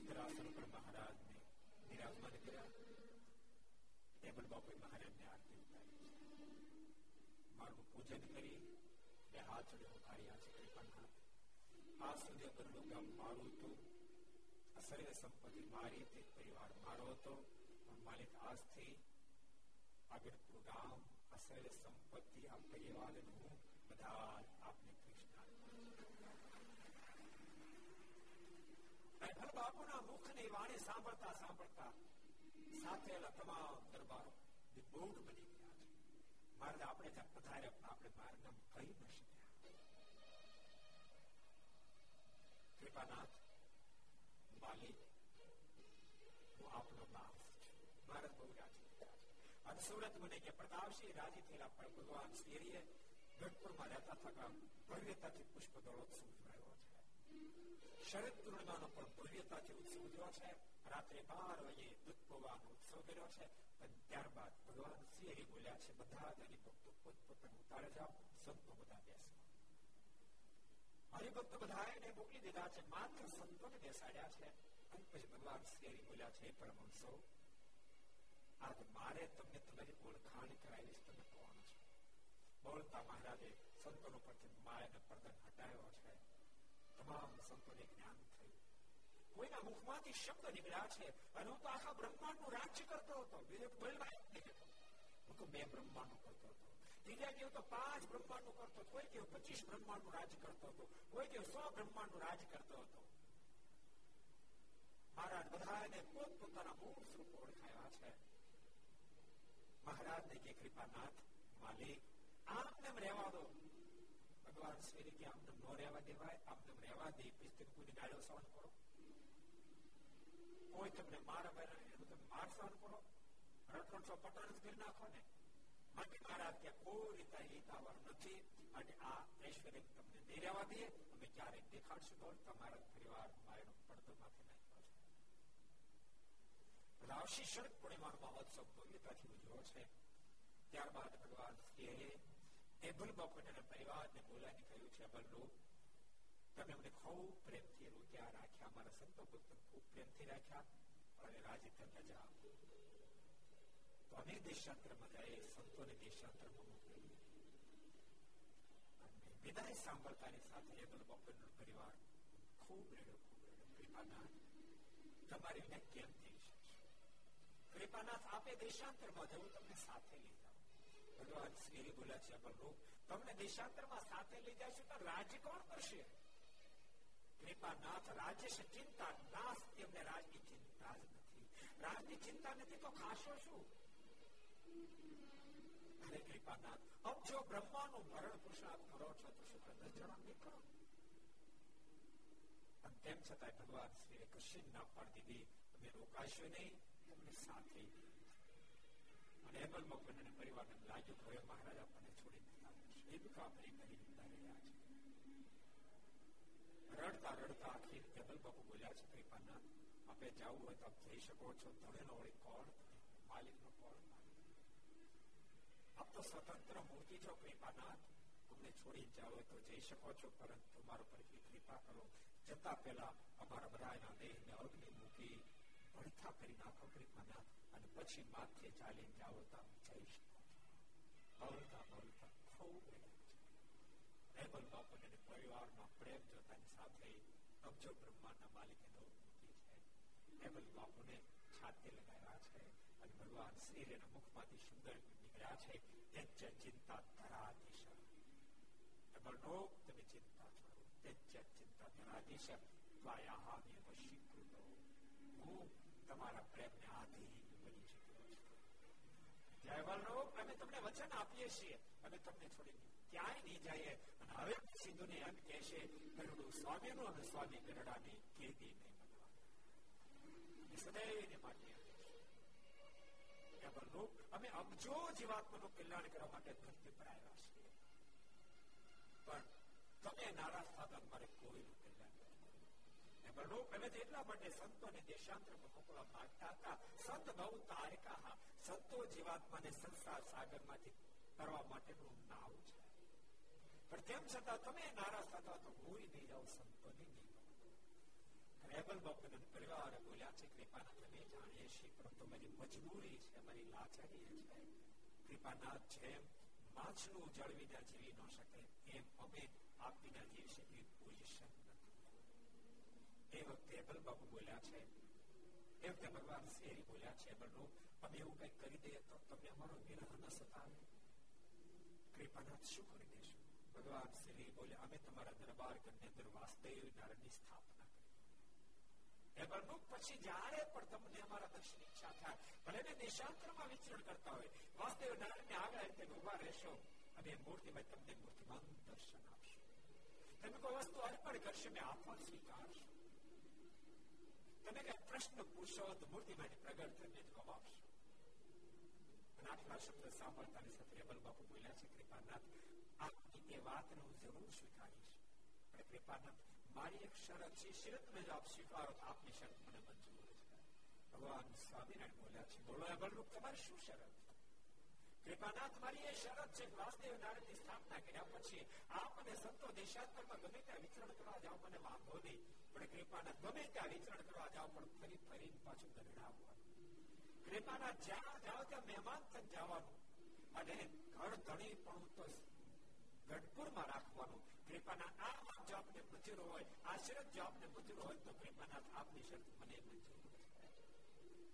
સિદ્ધરાસન પર મહારાજને નિરાજમાન કર્યા. ટેબલ બાપુ મહારાજને આરતી ઉતારી, મારું પૂજન કરી બે હાથ જોડે ઉતારી, આજે કૃપા ના આ સુધી પરનું ગામ મારું હતું, આ સર્વ સંપત્તિ મારી, તે પરિવાર મારો હતો, પણ માલિક આજથી આગળ પૂરું ગામ, આ સર્વ સંપત્તિ, આ પરિવારનું હું બધા આપને કૃષ્ણ. બાપુના મુખની વાણી સાંભળતા સાંભળતા સાથે તમામ દરબારો બની ગયા. મારે આપણે ત્યાં પધાર્યા પણ આપણે મારના કહી ન શક્યા. કૃપાનાથ માલિક, હું આપનો દાસ છું. મારા બહુ રાજી થયા છે અને સુરત મને કે પ્રતાપસિંહ રાજી થયેલા, પણ ભગવાન શ્રીએ ગઢપુરમાં રહેતા થતા ભવ્યતાથી પુષ્પદોળોત્સવ ઉજવાયો છે. શરદ પૂર્ણિમાનો પણ ભવ્યતાથી ઉત્સવ ઉજવ્યો છે. રાત્રે બાર વાગે દૂધ પૌવાનો ઉત્સવ કર્યો છે. અને ત્યારબાદ ભગવાન શ્રી હરિ બોલ્યા છે, બધા જ હરિભક્તો પોતપોતાને ઉતારે જાઓ, સંતો બધા બેસો. હરિભક્ત બધાને મોકલી દીધા છે, માત્ર સંતોને બેસાડ્યા છે. અને પછી ભગવાન શ્રી હરિ બોલ્યા છે, પરમહંસો, આજે મારે તમને તમારી ઓળખાણ કરાવી છે, તમે કોણ છો. બોલતા મહારાજે સંતોનો પરથી માયાનો પડદો હટાવ્યો છે. તમામ સંતોને જ્ઞાન થયું. કોઈના મુખમાંથી શબ્દ નીકળ્યા છે, અને હું તો આખા બ્રહ્માંડનું રાજ્ય કરતો હતો, હું તો બે બ્રહ્માંડનું કરતો હતો, બીજા કેવું તો પાંચ બ્રહ્માંડનું કરતો, કોઈ કેવું પચીસ બ્રહ્માંડનું રાજ્ય કરતો હતો, કોઈ કેવું સો બ્રહ્માંડનું રાજ્ય કરતો હતો. મહારાજ બધાને પોતપોતાના મૂળ સ્વરૂપ ઓળખાવ્યા છે. મહારાજને કે, કૃપાનાથ માલિક, આમને રહેવા દો. ભગવાન શ્રી કે, આમને ન રહેવા દેવાય, આમને રહેવા દે, પછી કોઈ ગાળો સહન કરો, કોઈ તમને મારા માર સહન કરો, રટણસો પટણ જ કરી નાખો ને. માટે મહારાજ કે, કોઈ રીતે હિત આવવાનું નથી, અને આ ઐશ્વર્ય તમને નહીં રહેવા દે, અમે ક્યારેક દેખાડશું. તો તમારા પરિવાર માયનો પડતો માથે નાખ્યો છે. રાશિ શરદ પૂર્ણિમાનો મહોત્સવ ભવ્યતાથી ઉજવ્યો છે. ત્યારબાદ ભગવાન શ્રીએ ટેબલ બાપુના પરિવારને બોલાવી કહ્યું છે, બલ્લુ, તમે અમને ખૂબ પ્રેમથી રોક્યા રાખ્યા, અમારા સંતો ભક્તો ખૂબ પ્રેમથી રાખ્યા, અને રાજી થતા જાઓ. તો અમે દેશાંતરમાં જઈએ, સંતોને દેશાંતરમાં મોકલીએ. અને વિદાય સાંભળતાની સાથે ટેબલ બાપુનો પરિવાર ખૂબ રડ્યો, ખૂબ રડ્યો. કૃપાનાથ, તમારી વિના કેમ થઈ શકશો? કૃપાનાથ, આપે દેશાંતરમાં જવું, તમને સાથે લઈ જાઓ. ભગવાન શ્રી બોલ્યા છે, બલ્લુ, તમને દેશાંતરમાં સાથે લઈ જાય છે તો રાજ્ય કોણ કરશે? કૃપાનાથ, રાજ્ય છે ચિંતા નાશ, તેમને રાજની ચિંતા જ નથી. રાજની ચિંતા નથી તો ખાશો શું? અરે કૃપાનાથ, અબ જો બ્રહ્માનું ભરણ પુરુષાર્થ કરો છો તો શુક્ર દસ જણા નહીં કરો. અને તેમ છતાંય ભગવાન શ્રી કૃષ્ણ ના પાડી દીધી, અમે રોકાશો નહીં, તમને સાથે. અને એમલ મકવાના પરિવારને લાગ્યું, હવે મહારાજ આપણને છોડી દીધા છે, એ કામરી કરી દીધા રહ્યા છે. રડતા રડતા આખી જગલ બાપુ બોલ્યા છે, કૃપાનાથ, આપણે જવું હોય તો આપ જઈ શકો છો, તમે નો વળી કોણ માલિકનો કોણ માલિક, આપ તો સ્વતંત્ર મૂર્તિ છો. કૃપાનાથ, અમને છોડી જાઓ તો જઈ શકો છો, પરંતુ મારો પરથી કૃપા કરો, જતા પહેલા અમારા બધાના દેહને અગ્નિ મૂકી ભડથા કરી નાખો કૃપાનાથ, અને પછી માથે ચાલીને જાઓ તો જઈ શકો. બોલતા બોલતા ખૂબ ટેબલ બાપુને પરિવારનો પ્રેમ જોતાની સાથે અબજો બ્રહ્માંડના માલિકે દોડ મૂકી છે. ટેબલ બાપુને છાતી લગાવ્યા છે, અને ભગવાન શ્રીના મુખમાંથી સુંદર નીકળ્યા છે, તેજ ચિંતા ધરાધીશ. ટેબલનો તમે ચિંતા કરો, તેજ ચિંતા ધરાધીશ, ત્વાયાહા નિવશીકૃતો. હું તમારા પ્રેમને આધીન બની ચુક્યો છું. જય વલ્લભ, અમે તમને વચન આપીએ છીએ, અમે તમને છોડીને ક્યાંય નહીં જઈએ. અને હવે સિંધુને એમ કહેશે, ગરુડું સ્વામીનું અને સ્વામી ગરડાની કેદી નહીં બનવા, સદૈવને માટે અમે અબજો જીવાત્માનું કલ્યાણ કરવા માટે ધરતી પર આવ્યા છીએ. પણ તમે નારાજ થતા મારે કોઈનું કલ્યાણ એટલા માટે સંતોને દેશાંતર મોકલવા માંગતા હતા. સંત બહુ તારકા, સંતો જીવાત્માને સંસાર સાગરમાંથી તરવા માટેનું નાવ છે. પણ તેમ છતાં તમે નારાજ થતા તો હું નહીં જાઉં, સંતોને નહીં. મહેબલ બાપુને પરિવાર બોલ્યા છે, કૃપાના તમે જાણીએ છીએ, પરંતુ મારી મજબૂરી છે, મારી લાચારી છે. કૃપાનાથ છે માછલું જળ વિના જીવી ન શકે, એમ અમે આપ વિના જીવી શકીએ પોઝિશન નથી. એ વખતે મહેબલ બાપુ બોલ્યા છે, એ વખતે ભગવાન શેરી બોલ્યા છે, બનુ અમે એવું કઈ કરી દઈએ તો તમને અમારો વિરહ ન સતાવે. કૃપાનાથ શું કરી દેશું? ભગવાન શ્રી બોલ્યા, અમે તમારા દરબાર ઘરની અંદર વાસુદેવ નારાયણની સ્થાપના કરી. એ બનવું પછી જ્યારે પણ તમને અમારા દર્શનની ઈચ્છા થાય, ભલે ને દેશાંતરમાં વિચરણ કરતા હોય, વાસુદેવ નારાયણને આગળ રીતે ઉભા રહેશો અને મૂર્તિમાં તમને મૂર્તિમાન દર્શન આપશો. તમે કોઈ વસ્તુ અર્પણ કરશો ને આપણ સ્વીકારશો. તમે કઈ પ્રશ્ન પૂછશો તો મૂર્તિમાંથી પ્રગટ થઈને જવાબ આપશો. આટલા શબ્દ સાંભળતાની સાથે અબલ બાપુ બોલ્યા છે, કૃપાનાથ આપની એ વાતને હું જરૂર સ્વીકારીશ, પણ કૃપાનાથ મારી એક શરત છે, શરતને જો આપ સ્વીકારો તો આપની શરત મને મંજૂર છે. ભગવાન સ્વામિનારાયણ બોલ્યા છે, બોલો અબલરૂપ તમારી શું શરત? કૃપાનાથ મારી એ શરત છે કે વાસુદેવ નારાયણની સ્થાપના કર્યા પછી આપ અને સંતો દેશાંતરમાં ગમે ત્યાં વિચરણ કરવા જાઓ મને વાંધો નહીં, પણ કૃપાનાથ ગમે ત્યાં વિચરણ કરવા જાઓ પણ ફરી ફરીને પાછું ગરડા આવવાનું. કૃપાના જ્યાં જાઓ ત્યાં મહેમાન થઈ જવાનું અને ઘર ધણી પણ તો ગઢપુરમાં રાખવાનું. કૃપાના આ વાત જો આપને મંજૂર હોય, આ શરત જો આપને મંજૂર હોય તો કૃપાનાથ આપની શરત મને મંજૂર છે.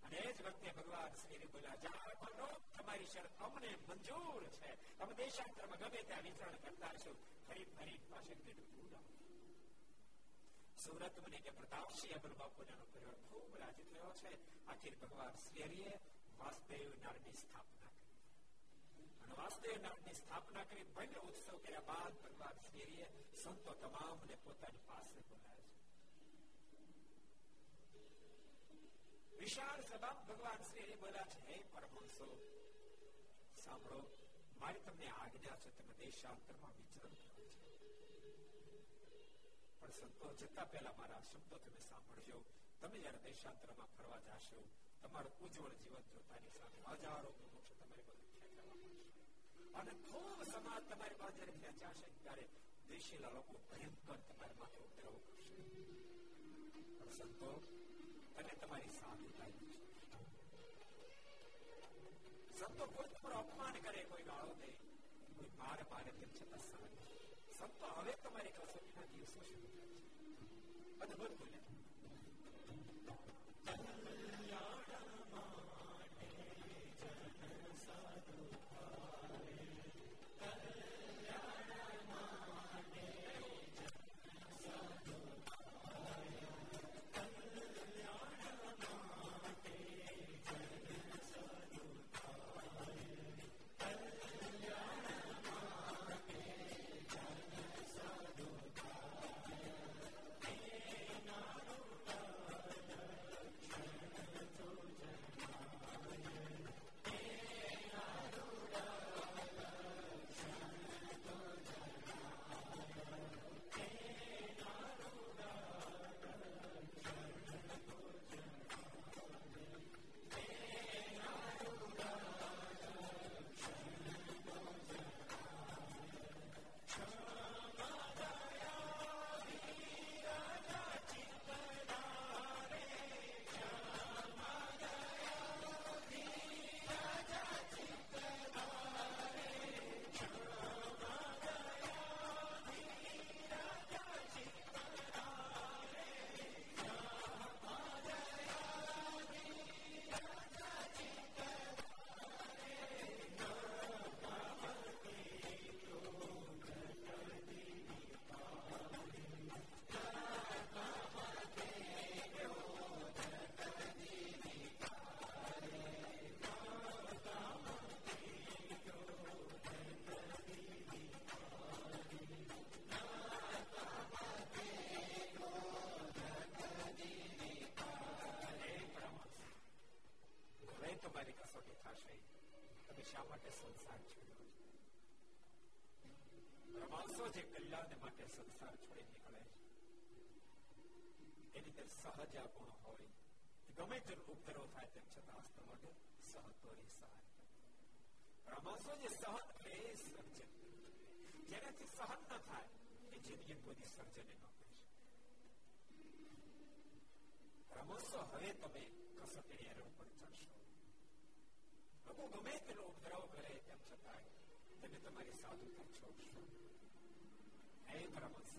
અને એ જ વખતે ભગવાન શ્રી બોલ્યા, જ્યાં બોલો તમારી શરત અમને મંજૂર છે, અમે દેશાંતરમાં ગમે ત્યાં વિતરણ કરતા હશું, ફરી ફરી પાસે ગઢપુર રાખો. સુરત મને કે પ્રતાપસિંહ અબલ બાપુને પરિવાર ખૂબ રાજી થયો છે. આખિર ભગવાન શ્રી હરિએ વાસુદેવ નારાયણની સ્થાપના કરી અને વાસુદેવ નારાયણની સ્થાપના કરી ભવ્ય ઉત્સવ કર્યા બાદ ભગવાન શ્રી હરિએ સંતો તમામને પોતાની પાસે બોલાવ્યા છે. વિશાળ સભામાં ભગવાન શ્રી હરિ બોલ્યા છે, હે પરમહંસો સાંભળો, મારી તમને આજ્ઞા છે, તમે દેશાંતરમાં વિચરણ કરો છો, પણ સંતો જતા પહેલા મારા શબ્દો તમે સાંભળજો. તમે જયારે દેશાંતરમાં ફરવા જશો, તમારું ઉજ્જવળ જીવન જોતાની સાથે હજારો મોક્ષ તમારી પાસે ખેંચાવા મળશે અને ખૂબ સમાજ તમારી પાસે ખેંચાશે. ત્યારે દેશીલા લોકો ભયંકર તમારી માથે ઉતરવો પડશે. પણ સંતો તમે તમારી સામે લાવી સંતો કોઈ તમારું અપમાન કરે, કોઈ ગાળો દે, કોઈ માર મારે, તેમ છતાં સહન. સંતો હવે તમારી કસોટીના દિવસો શરૂ થાય છે. અદભુત બોલ્યા. ક્રમશઃ હવે તમે કસકડિયા ઉપર ચડશો. લોકો ગમે તેનો ઉપદ્રવ કરે તેમ છતાં તમે તમારી સાધુતા છોડશો. હે ક્રમશઃ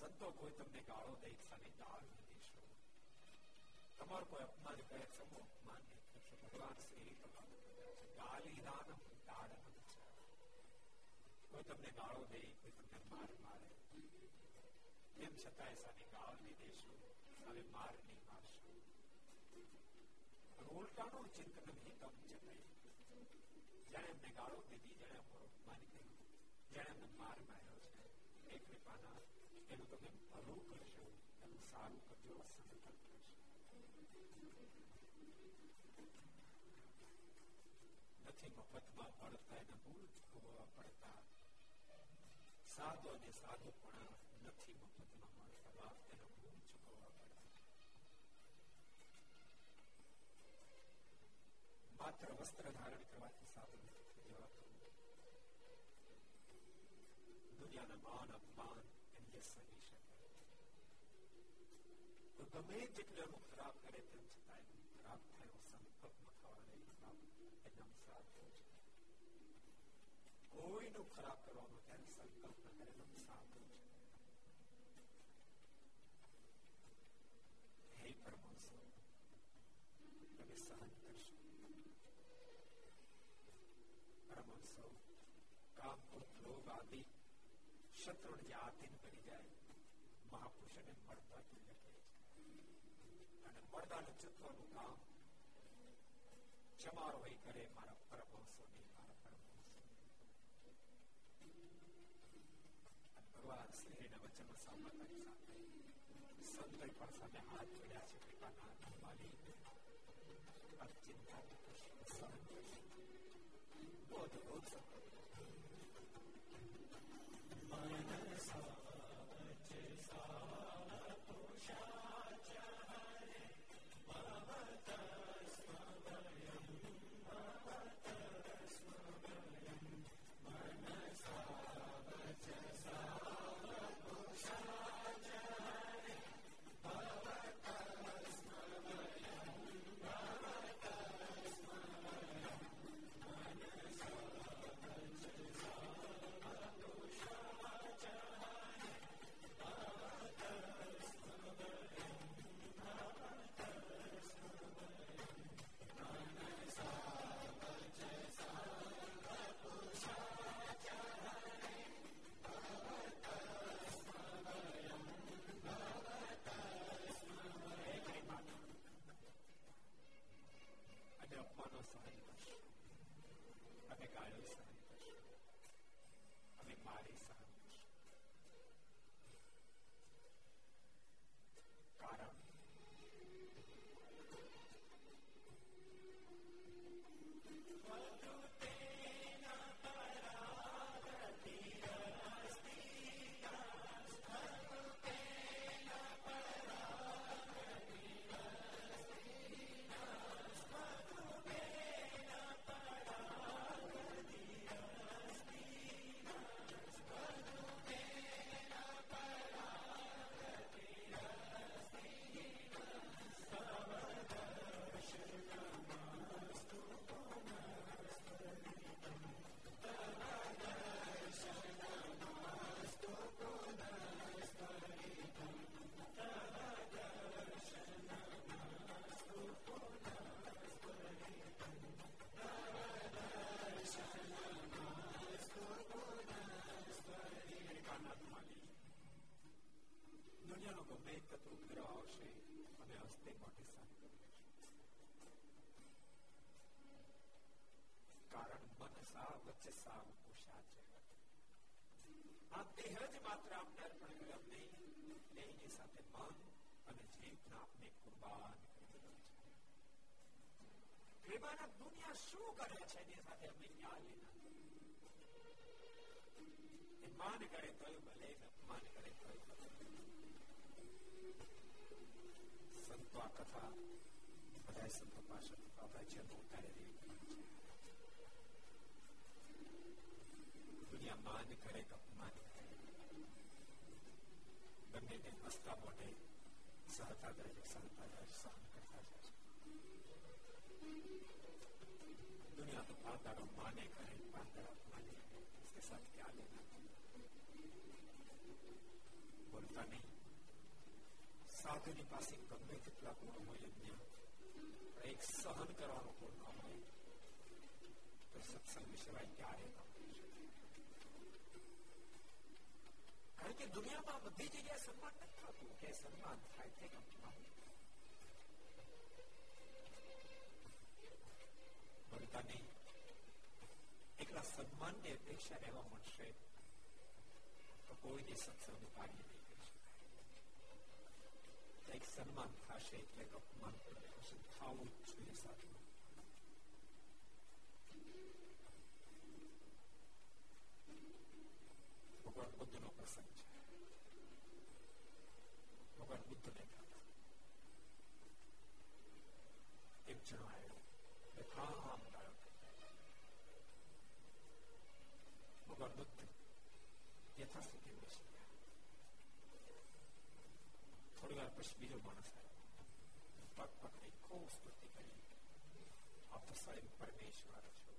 સંતો કોઈ તમને ગાળો દે સામે ગાળ ન દેશો. તમારો કોઈ અપમાન કરે સમો અપમાન નહીં કરશો. ભગવાન શ્રી ગાલી દાન દાડ કોઈ તમને ગાળો દે કોઈ તમને માર મારે તેમ છતાંય સામે ગાળ નહીં દેશો, સામે માર નહીં મારશો. ઉલટાનું ચિંતન નહીં તમ જતા જેણે એમને ગાળો દીધી, જેણે અમારો અપમાન કર્યું, જેણે અમને માર માર્યો છે એ કૃપાના એનું તમે ભલું કરશો, એનું સારું કરજો, સંકલ્પ કરશો. નથી મફતમાં પડતા એના મૂળ ભોગવવા પડતા. સાધુ અને સાધુ પણ નથી મફતમાં મળતા, બાપ એના મૂળ ચૂકવવા પડતા. માત્ર વસ્ત્ર ધારણ કરવાથી સાધુ નથી જવાતું. દુનિયાના માન અપમાન ગમે જેટલું ખરાબ કરે તેમ છતાં ખરાબ થયો સંકલ્પ. કોઈનું ખરાબ કરવાનો ત્યારે સંકલ્પ ન કરે એમ સાધુ છે. હે પરમહંસો, તમે સહન કરશો. પરમહંસો, કામ ક્રોધ લોભ આદિ શત્રુને જે આધીન કરી જાય મહાપુરુષને મળતા જોઈએ અને મળતાને ચૂકવાનું કામ જમારો એ કરે મારા પરમહંસોની, મારા પરમહંસોની. ભગવાન શ્રીના વચનો સાંભળવાની સાથે સંતો પણ સામે હાથ જોડ્યા છે. કૃપાના ભગવાને અચિંતા સહન કરશે. બોધ બોધ મનસા વચસા પુરુષા સાવ વચ્ચે સાવ કુશા છે. આ દેહ જ માત્ર આપનાર પણ અમને લઈને સાથે મન અને જીવને આપને કુરબાન કરી છે. પ્રેમાના દુનિયા શું કરે છે એની સાથે આપણે યાદ લેના. માન કરે તોય ભલે, અપમાન કરે તોય ભલે. સંતો આ કથા બધા સંતો પાસે આપણા જીવન ઉતારી રહી છે. દુનિયા માન કરે અપમાન કરે બંનેને હસતા મોઢે સહતા જાય, સહતા જાય, સહન કરતા જાય. દુનિયા તો પાંદડો માને કરે, પાંદડો અપમાને કરે. उसके साथ क्या लेना? બોલતા નહીં. સાધુની પાસે ગમે તેટલા ગુણ હોય યજ્ઞ એક સહન કરવાનો ગુણ ન હોય તો સત્સંગ સિવાય ક્યારે ન હોય. કારણ કે દુનિયામાં બધી જગ્યાએ સન્માન નથી થતું કે સન્માન થાય તે મળતા નહીં. એકલા સન્માનની અપેક્ષા રહેવા મળશે તો કોઈને સત્સંગનું કાર્ય નહીં કરી શકાય. એક સન્માન થશે એટલે અપમાન પણ થવું જ જોઈએ. સાથે ભગવાન બુદ્ધનો પ્રસંગ છે. ભગવાન બુદ્ધને એક જણો આવ્યો, ભગવાન બુદ્ધ યથાસ્થિતિ બેસી ગયા. થોડી વાર પછી બીજો માણસ આવ્યો, પગ પકડી ખૂબ સ્તુતિ કરી. આપ તો સ્વયં પરમેશ્વર છો,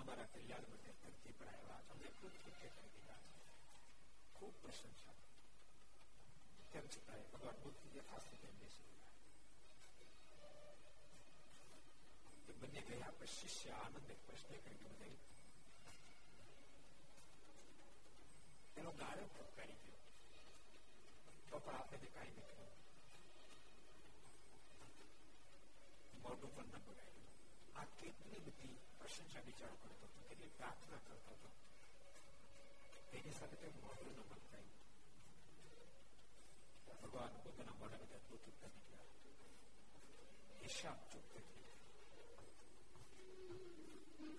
અમારા કલ્યાણ માટે ધરતી પર આવ્યા, અમને ખૂબ કરી દીધા છે. ખૂબ પ્રશંસા. તેમ છતાં ભગવાન બુદ્ધ યથાસ્થિતિ બેસી ગયા. એ બંને ગયા પછી શિષ્ય આનંદે પ્રશ્ન કર્યો, એનો ગાળો ફટકારી ગયો તો પણ આપણે કાંઈ ન કર્યું, મોઢું પણ ન બગાડ્યું. આ કેટલી બધી પ્રશંસા વિચારો કરતો હતો, કેટલી પ્રાર્થના કરતો હતો. એની સાથે તે મોઢું ન બંધાયું. ભગવાન પોતાના મોઢા બધા દૂધ ઉત્તર ગયા, હિસાબ ચૂકતો થયો.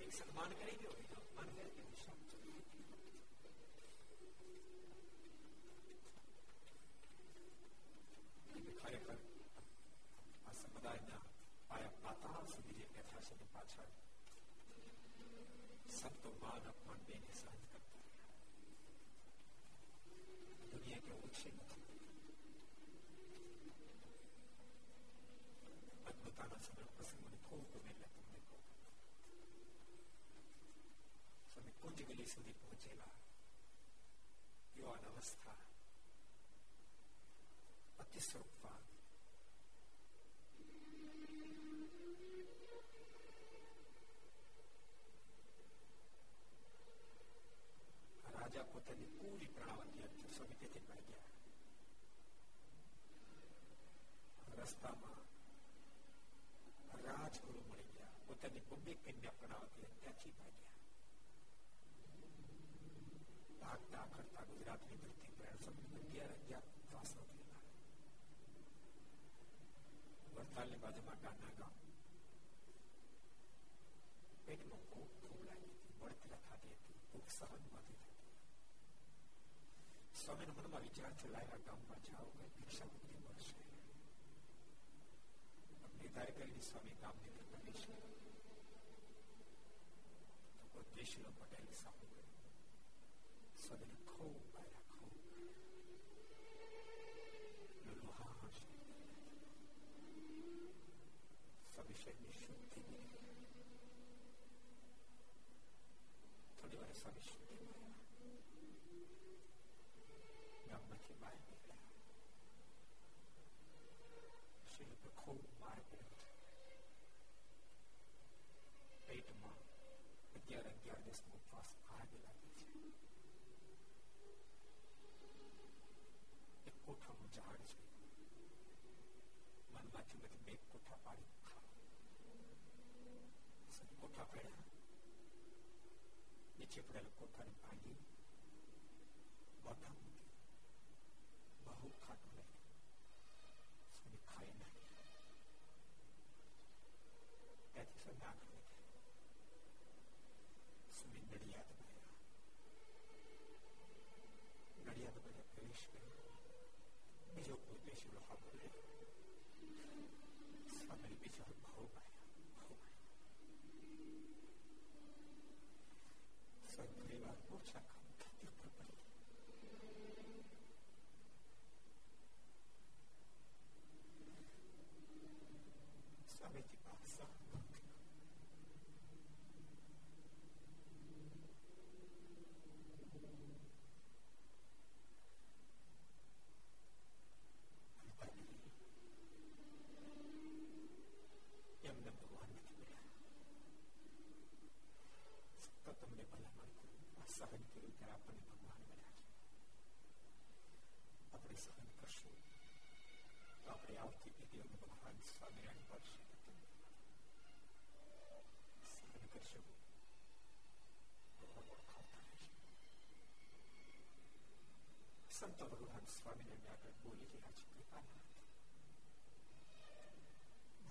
એક સન્માન કરી ગયો, એક અપમાન કરી ગયો, હિસાબ ચૂકતો થયો. ખરેખર આ સમુદાયના પાયા પાતા સુધી જે કથા છે તે પાછળ સંતો માન અપમાન બેને સહન કરતા રહ્યા. દુનિયા કે ઓછી નથી. અદભુતાના સમય પ્રસંગ મને ખૂબ ગમે એટલે તમને કહું, તમે કુંજ ગલી સુધી પહોંચેલા યુવાન અવસ્થા અતિ સ્વરૂપવાન રાજા પોતાની પૂરી પ્રણાવતી સ્વામી તેથી ગયા. રસ્તામાં રાજગુરુ મળી ગયા, પોતાની બબ્બી કન્યા પ્રણાવતી ત્યાંથી ભાગ્યા. ભાગતા કરતા ગુજરાતની ધરતી પર સ્વામી અગિયાર અગિયાર વાસ થયેલા. વડતાલની બાજુમાં ગાંડા ગામ, પેટમાં ભૂખ ખૂબ લાગી હતી, બળતરા થતી હતી, ભૂખ સહનમાંથી થતી. સ્વામીના મનમાં વિચાર છે, લાયલા ગામમાં જાઓ, કંઈ ભિક્ષા મુક્તિ મળશે. નિર્ધાર કરીને સ્વામી ગામની અંદર પ્રવેશ્યા તો કોઈ દેશીલો પટેલ સામે ગયો. સ્વામીને ખૂબ માર્યા, ખૂબ લોહા હશે. સ્વામી શુદ્ધિ થોડી વાર સ્વામી શુદ્ધિ ગામમાંથી બહાર નીકળ્યા. શરીર પર ખૂબ માર પડ્યો, પેટમાં અગિયાર અગિયાર દિવસનો ઉપવાસ આગ લાગે છે. એક કોઠાનું ઝાડ છે, મનમાંથી બધી બે કોઠા પાડી કોઠા પડ્યા. એ છેપડેલ કોઠાની ભાંગી મોઢા મૂકી બહુ ખાટું લઈ ખાઈ નાખી. ત્યાંથી સંધા કરી સુની નડિયાદ ભર્યા નડિયાદ ભર્યા પ્રવેશ કર્યો. બીજો કોઈ દેશી લોહા બોલે સ્વામી બીજા ભાવ ભાઈ પરિવાર ઓછા કામ થતી ઉપર પડી સ્વામીજી પાસા સહન કર્યું ત્યારે આપણને ભગવાન બન્યા છે. આપણે સહન કરશું તો આપણે આવતી પેઢીઓને ભગવાન સ્વામિનારાયણ બનશે. સહન કરશું સંતો ભગવાન સ્વામિનારાયણ આગળ બોલી રહ્યા છે કૃપાના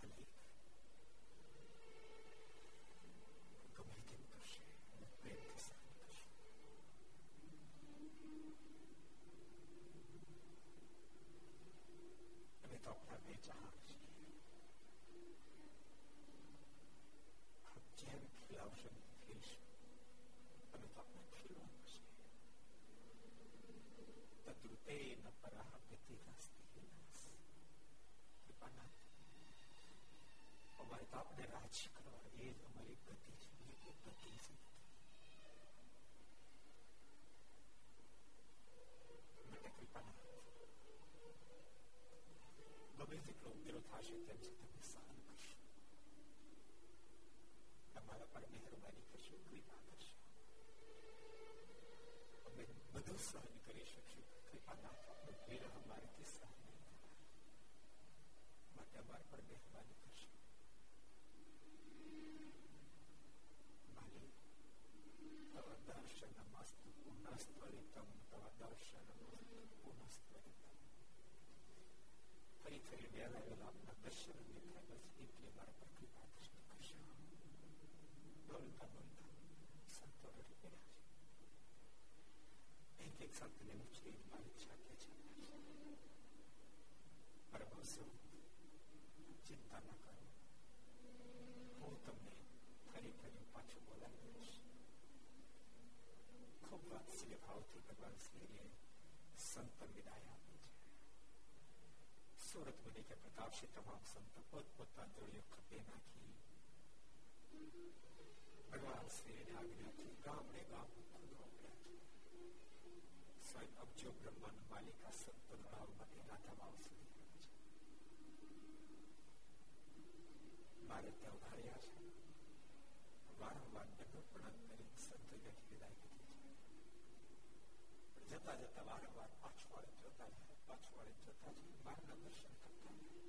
ભલે ગમે તેમ કરશે પ્રેમથી અમારે તો આપણે રાજી કરવા એ જ અમારી ગતિ છે. માટે કૃપાના ગમે તેટલો ઉમેરો થશે તેમ છતાં તમે સહન કરશો, તમારા પર મહેરબાની કરશો, કૃપા કરશો. અમે બધું સહન કરી શકશું કૃપાના, વિરહ અમારેથી સહન માટે અમારા પર મહેરબાની કરશો. તવા દર્શનમસ્તુ પુનઃસ્ત્વરિતમ, તવા દર્શનમસ્તુ પુનઃસ્ત્વરિતમ. ફરી ફરી વેલાયેલા આપના દર્શન દેખાય બસ એટલે મારા પર કૃપા દર્શન કરશો. બોલતા બોલતા સંતો રડી પડ્યા છે. એક એક સંતને ઉછરી મારી છાતી છે. પરમહંસો ચિંતા ન કરો, હું તમને ફરી ફરી પાછું બોલાવી દઈશ. ખૂબ વાત્સલ્ય ભાવથી ભગવાન શ્રીએ સંતન વિદાય આપી છે. સુરત બની કે પ્રતાપશ્રી તમામ સંતો પોતપોતાના દોડીઓ ખપી નાખી ભગવાન શ્રીને આજ્ઞાથી ગામડે ગામ ખુલ્લો પડ્યા છે. સ્વયં અબજો બ્રહ્માંડ માલિકા સંતો રાવમાંથી રાધા ભાવ સુધી આવ્યા છે. મારે ત્યાં ઉભાર્યા છે. વારંવાર દંડ પ્રણામ કરી સંતો ત્યાંથી વિદાય કરી. જતા જતા વારંવાર પાછું વાળે જોતા જાય, પાછું વાળે જોતા જાય, બહારના દર્શન કરતા જાય.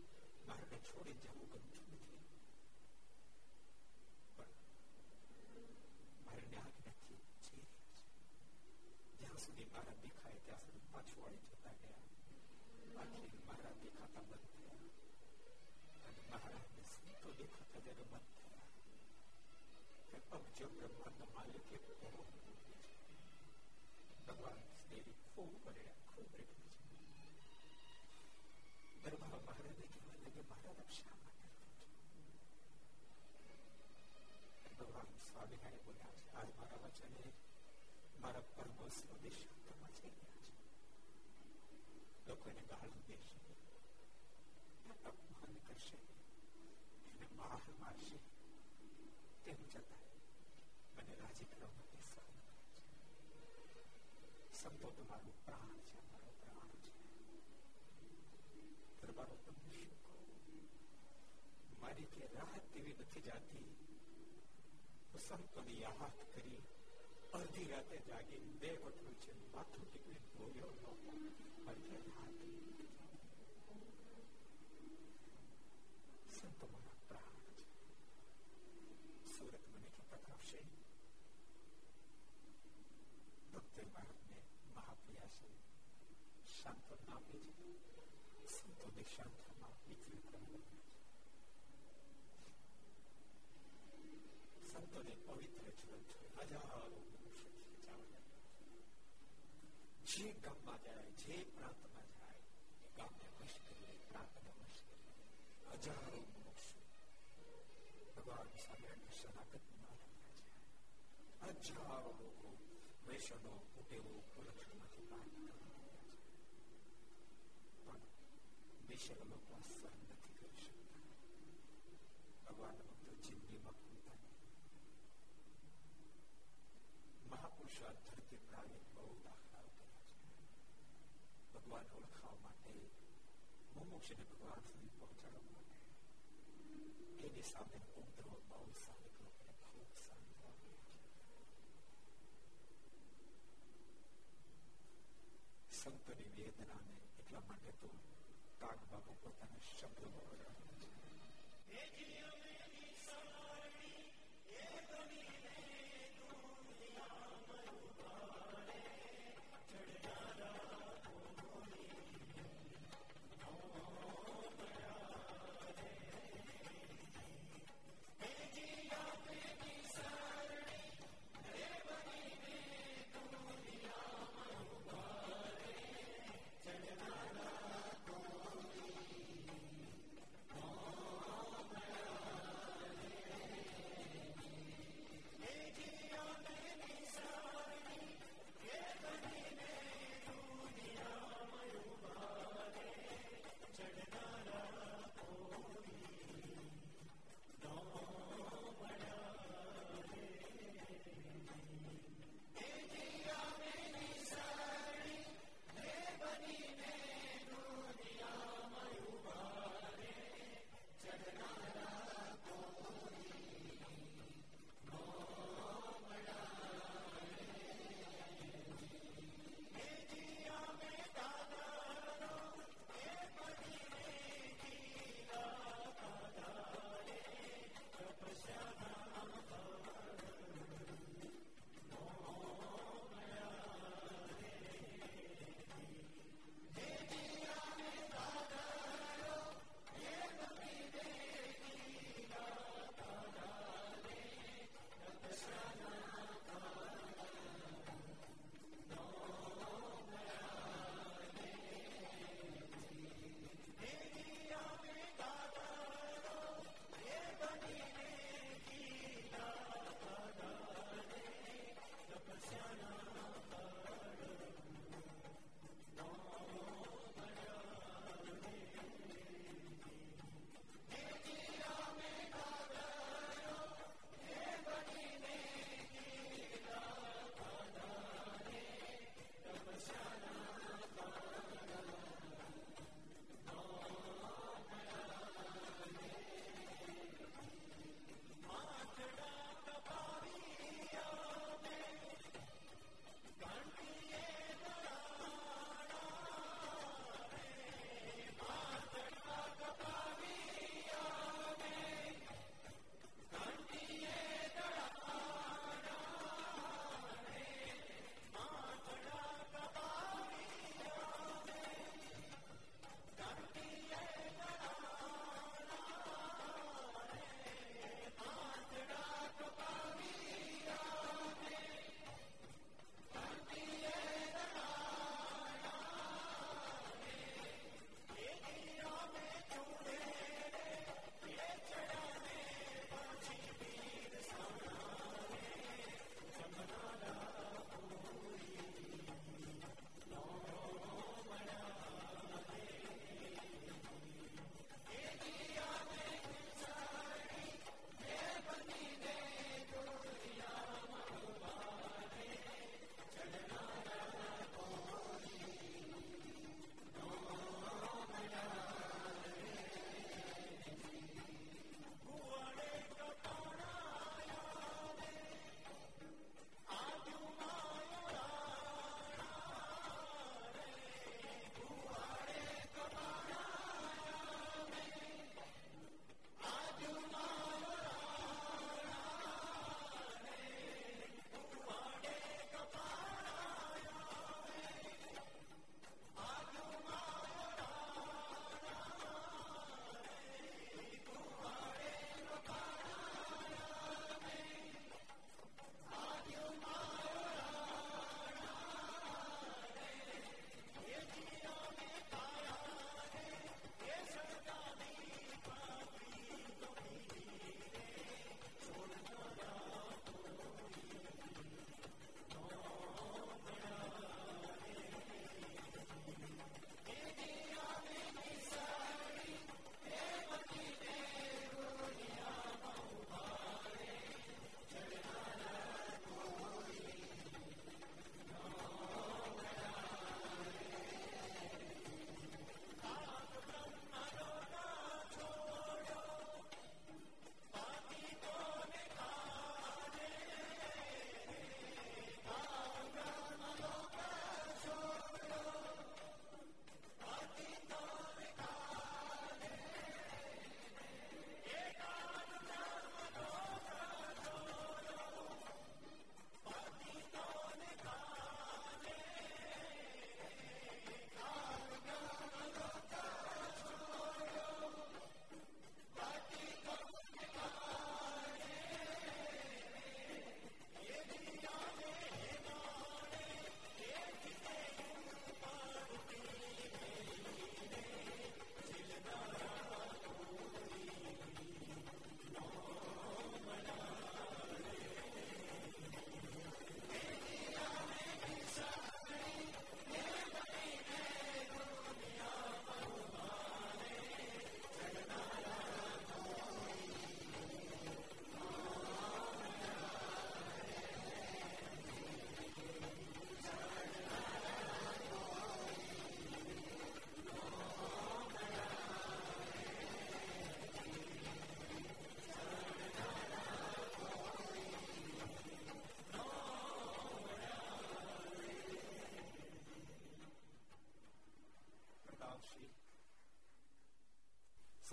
બહારને છોડી જવું ગમતું નથી, પણ બહારને આંખ નથી જઈ રહ્યા છે. જ્યાં સુધી બહાર દેખાય ત્યાં સુધી પાછું વાળે જોતા ગયા. આખી બહાર દેખાતા બંધ થયા અને બહારને સંતો દેખાતા ત્યારે બંધ થયા. અબજો બ્રહ્માંડના માલિકે બહુ ભગવાન દેવી ખૂબ પડ્યા, ખૂબ રેખી છે. દરબાર મહારાજને કહેવા લાગે મહારાજ રક્ષા માટે ભગવાન સ્વામિનારાયણ બોલ્યા છે આજ મારા વચને મારા પરમો સ્વદેશ તમા જઈ રહ્યા છે. લોકોને ગાળું દેશે, અપમાન કરશે, એને માર મારશે, તેમ છતાં મને રાજી કરવા માટે સહન સંતો તમારું પ્રાણ છે, અમારો પ્રાણ છે. દરબારો તમને શું કહો, મારી કે રાહત એવી નથી જાતી. હું સંતોની યાદ કરી અડધી રાતે જાગી બે વટલું છે માથું ટીકવી બોલ્યો ન મારી કે રાહત. સંતો મારા પ્રાણ છે. સુરત મને કે પ્રતાપશ્રી સાંત્વના આપે છે, સંતોને સાંત્વના વિતરણ કરવાનું હોય છે. સંતોને પવિત્ર જીવન થયું. હજારો મનુષ્ય જે ગામમાં જાય, જે પ્રાંતમાં જાય, એ ગામને મુશ્કેલી, પ્રાંતને મુશ્કેલી, હજારો મનુષ્ય ભગવાન સામે શરણાગતમાં આવ્યા છે. હજારો લોકો વૈષ્ણવો કુટેવો કુલક્ષણમાંથી બહાર નીકળવા પણ વૈષ્ણવ લોકો આ સહન નથી કરી શકતા. ભગવાન ભક્તો જિંદગીમાં પૂરતા મહાપુરુષો ધરતી પ્રાણી બહુ દાખલાઓ કર્યા છે. ભગવાન ઓળખાવા માટે, મોક્ષને ભગવાન સુધી પહોંચાડવા માટે એની સામે ઉપદ્રવ બહુ સારી લોકોને ખૂબ સારી સંતોની વેદનાને એટલા માટે તો કાગ બાપુ પોતાના શબ્દોમાં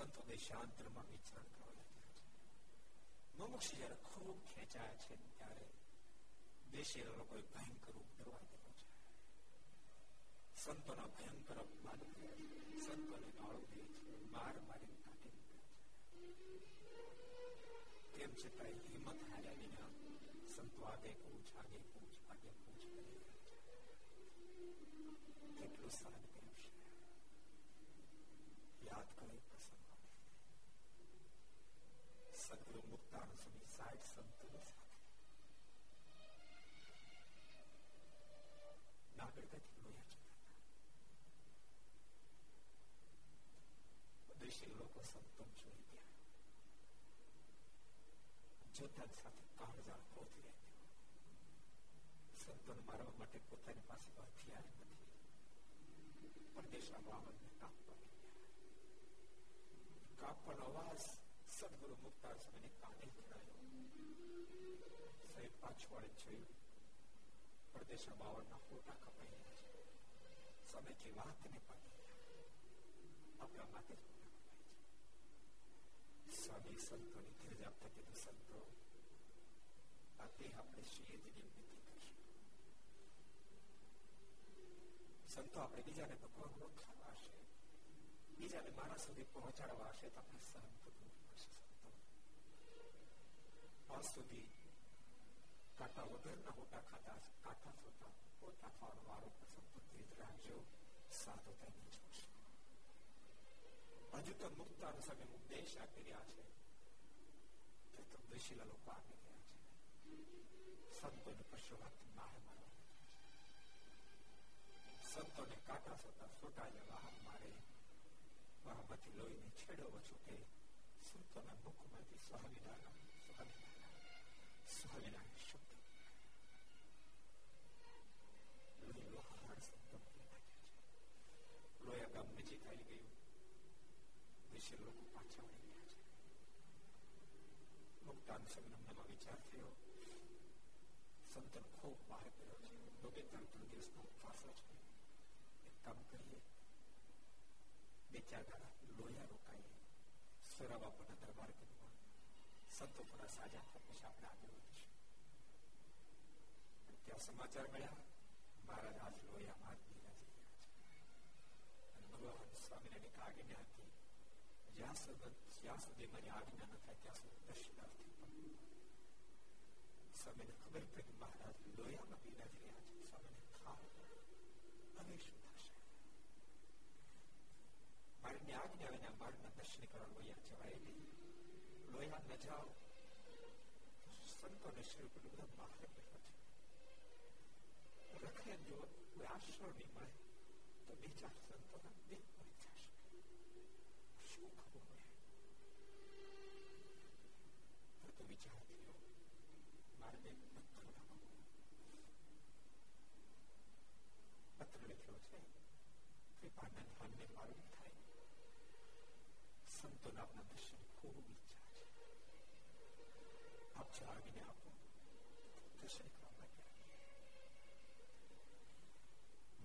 સંતો દેશાંતરમાં વિચરણ કરવા લાગ્યા. મુમુક્ષુ જયારે ખૂબ ખેંચાયા છે ત્યારે દેશે લોકોએ ભયંકર ઉપદ્રવ આપ્યો છે. સંતોના ભયંકર અપમાન કર્યા, સંતોને ગાળો દે છે, માર મારીને કાઢી મૂક્યા. તેમ છતાં હિંમત હાર્યા વિના સંતો આગે કૂચ આગે કૂચ આગે કૂચ કરી કેટલું સારું કર્યું છે. યાદ કરે પ્રસંગ સદગુરુ મુક્તાનંદ સ્વામી સાઠ સંતો કાપવાનો અવાજ સદગુરુ મુક્તાનંદ સ્વામીને કાને સંભળાયો. સાહેબ પાછું વળી જોયું, પરદેશના બાવળના ફોટા કપાઈ ગયા છે. સમયથી વાતને પણ આપણા માટે સ્વામી સંતોની ધીરજ આપતા કીધું, સંતો આ તે આપણે શ્રીજીની વિનંતી કરીશું. સંતો આપણે બીજાને ભગવાનનો ખાવા હશે, બીજાને મારા સુધી પહોંચાડવા હશે તો આપણે સંતો સંતો આ સુધી કાંટા વગરના મોટા ખાતા કાંટા થતા પોતા ખાવાનો આરોપ સંપત્તિ રાખજો. સાધુ તેની જોશે. હજુ તો મુક્તાનો સામે ઉપદેશ આપી રહ્યા છે, દેશીલા લોકો આપી રહ્યા છે. સંતોને પશુવાથી માર મારવા, સંતોને કાંટા થતા છોટા જે વાહન મારે, વાહમાંથી લોહીને છેડો છૂટે. સંતોના મુખમાંથી સ્વામિનારાયણ સ્વામી સ્વામિનારાયણ શબ્દ લોહાર શબ્દ લોયા ગામ નજીક આવી ગયું. દેશે લોકો પાછા વળી ગયા છે. મુક્તાનંદ સ્વામીનો મનમાં વિચાર થયો, સંતન ખૂબ બહાર કર્યો છે, બે ત્રણ ત્રણ દિવસનો ઉપવાસ છે. એક કામ કરીએ, બે ચાર દાડા લોયા રોકાઈએ, સોરા બાપાના દરબાર કર્યું, સંતો થોડા સાજા થાય પછી આપણે આગળ વધીશું. ત્યાં સમાચાર મળ્યા મહારાજ આજ લોયા માર્ગ અને ભગવાન સ્વામિનારાયણ એક આજ્ઞા હતી, જ્યાં સુધી જ્યાં સુધી મારી આજ્ઞા ન થાય ત્યાં સુધી દર્શનાર્થી. સ્વામીને ખબર પડી કે મહારાજ લોયામાં બિરાજી રહ્યા છે. સ્વામીને ખાવ અને શું થશે, મારીની આજ્ઞા વિના મારના દર્શન કરવા લોયા જવાય નહીં. લોયા ન જાઓ. સંતોને શરીર પર બધા બહાર બેઠા છે, રખે જો કોઈ આશરો નહીં મળે તો બે ચાર સંતોના બે મળી જશે. શું ખબર પડે તો વિચાર થયો, મારે બે પત્ર લખો. પત્ર લખ્યો છે કૃપાનંદ હાલને મારું થાય, સંતોને આપના દર્શન ખૂબ ઈચ્છા. આપ ચાવીને આપો દર્શન કરવા માટે.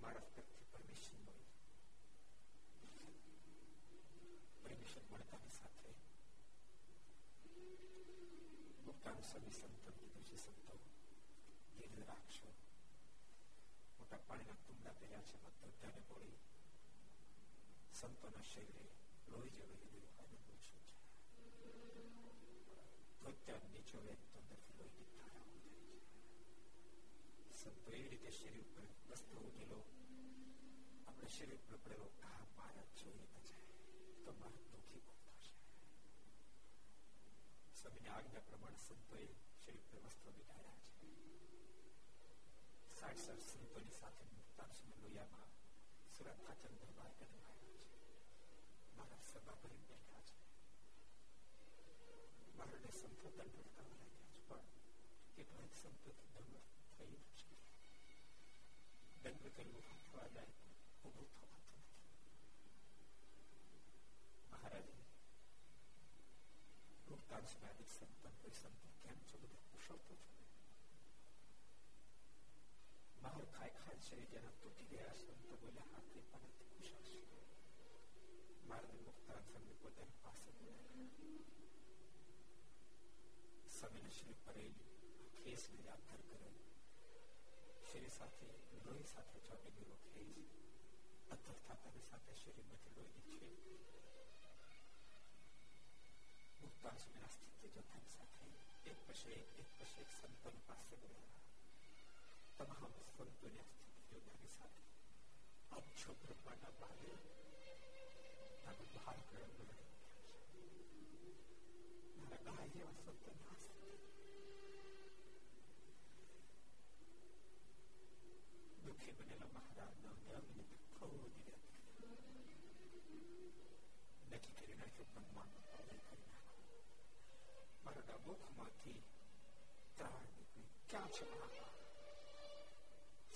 મારા તરફથી પરમિશન મળી. પરમિશન મળતાની સાથે મુક્તાનું સમી સંતો કીધું છે, સંતો ધીરજ રાખશો. મોટા પાણીના કુંડા પહેર્યા છે, મતદાને બોલી સંતોના શરીરે લોહી જવી દીધું. આને પૂછું છે આજ્ઞા પ્રમાણે સંતોએ શરીર પર વસ્ત્રો બિગાડ્યા છે. સાઠ સાઠ સંતોની સાથે મુક્તાનંદ લોયામાં સુરતના ચંદ્રબાર ગઢવાયા છે. મારા સભા ભરી બેઠા છે. બહારને સંતો દંડ કરવા લાગ્યા છે, પણ કેટલાક સંતો દંડ થઈ નથી. દંડ કરવું થવા જાય ઊભું થવાતું નથી. મહારાજે મુક્તાનંદ સ્વામી સંતો કોઈ સંતો કેમ છો, બધા કુશળતો છો, બહાર ખાઈ ખાઈ શરીર જેના તૂટી ગયા. સંતો બોલ્યા, હા કૃપાનંદ કુશળ છે, તમામ સંતોની સ્થિતિ યોગાની સાથે અક્ષો પ્રમાણના ભાગે તારો બહાર કર્યો મારા ગાય સંતો દુઃખી બનેલા મહારાજના ધ્યાનને થોડું નક્કી કરી નાખ્યું પણ માનું પાલન કરી નાખ્યું મારા મુખમાંથી ત્રાણ નીકળી ક્યાં છે મહારાજ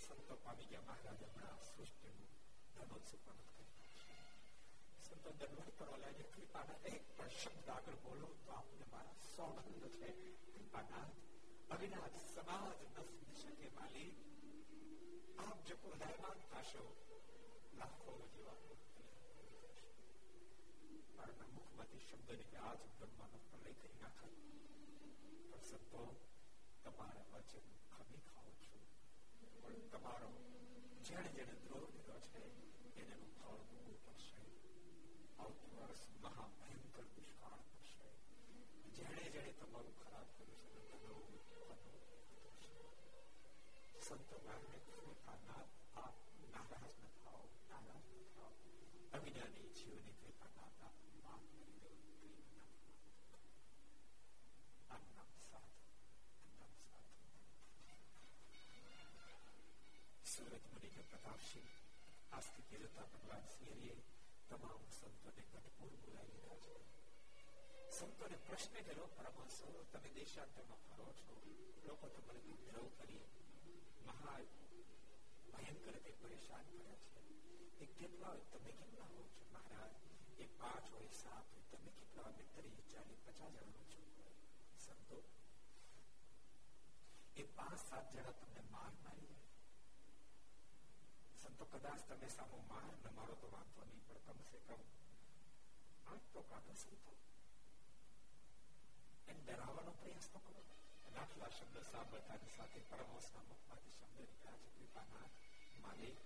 સંતો પામી ગયા મહારાજ આપણા સૃષ્ટિનું ધનોત્સવ પણ કરી સંતો દરબાર કરવા લાગે કૃપાના એક પણ શબ્દ આગળ બોલો તો આપને મારા સૌગંધ છે કૃપાનાથ અવિનાથ સમાજ ન સમજી શકે માલી આપ જો હૃદયમાં થશો લાખો જેવા મારા મુખમાંથી શબ્દને આજ બ્રહ્માનો પ્રલય કરી નાખો પણ સંતો તમારા વચન ખમી ખાઓ છો પણ તમારો જેણે જેણે દ્રોહ લીધો છે એને ફળ ભોગવું પડશે આવતું વર્ષ મહાભયંકર દુષ્કાળ પડશે જેણે જેણે તમારું ખરાબ કર્યું છે સંતો મારને કૃપા ના આપ નારાજ ન થાઓ નારાજ ન થાઓ અવિનાની જીવની કૃપા ના આપ માફ કરી દો આજના સાથ સુરત મુનિ પ્રતાપસિંહ આ સ્થિતિ જતા પ્રહલાદસિંહ તમામ સંતોને કઠપૂર બોલાવી લીધા છે સંતોને પ્રશ્ન કર્યો પરમહંસો તમે દેશાંતરમાં ફરો છો લોકો તમારે વિદ્રોહ કરી મહા ભયંકર તે પરેશાન કર્યા છે એ કેટલા તમે કેટલા હો છો મહારાજ એ પાંચ હોય સાત હોય તમે કેટલા અમે ત્રીસ ચાલીસ પચાસ જણા છો સંતો એ પાંચ સાત જણા તમને માર મારી સંતો કદાચ તમે સામો માર ન મારો તો વાંધો નહીં પણ કમસે કમ આંખ તો કાઢો સંતો એને ડરાવવાનો પ્રયાસ તો કરો આટલા શબ્દ સાંભળતાની સાથે પરમહંસના મુખમાંથી શબ્દ નીકળ્યા છે કૃપાનાથ માલિક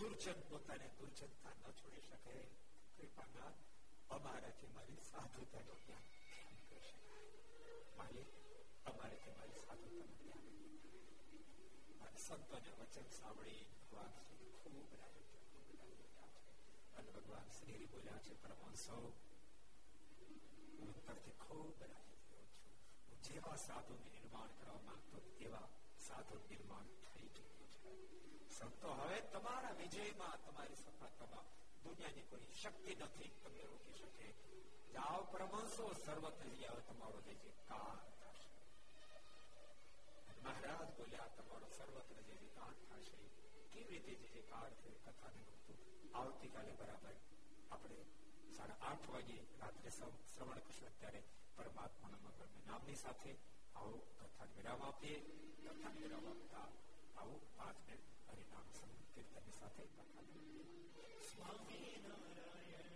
દુર્જન પોતાને દુર્જનતા ન છોડી શકે કૃપાનાથ અમારાથી મારી સાધુતાનો ધ્યાન ધ્યાન કરી શકાય માલિક અમારાથી મારી સાધુતાનો ધ્યાન સંતોને વચન સાંભળી ભગવાન શ્રી ખૂબ અને ભગવાન શ્રી બોલ્યા છે પરમહંસો હું અંતરથી ખૂબ રાજી છું હું જેવા સાધુનું નિર્માણ કરવા માંગતો તેવા સાધુ નિર્માણ થઈ ચૂક્યું છે સંતો હવે તમારા વિજયમાં તમારી સફળતામાં દુનિયાની કોઈ શક્તિ નથી તમને રોકી શકે જાઓ પરમહંસો સર્વ થઈ જાઓ તમારો જે કાળ થશે મહારાજ બોલ્યા તમારો સર્વત્ર જે વિકાસ થશે કેવી રીતે જે વિકાસ થયો કથાને ગમતું આવતીકાલે બરાબર આપણે સાડા આઠ વાગે રાત્રે શ્રવણ કરશું અત્યારે પરમાત્માના મગરના નામની સાથે આવો કથાને વિરામ આપીએ કથાને વિરામ આપતા આવો પાંચ મિનિટ હરિનામ સંકીર્તનની સાથે કથા સ્વામી નારાયણ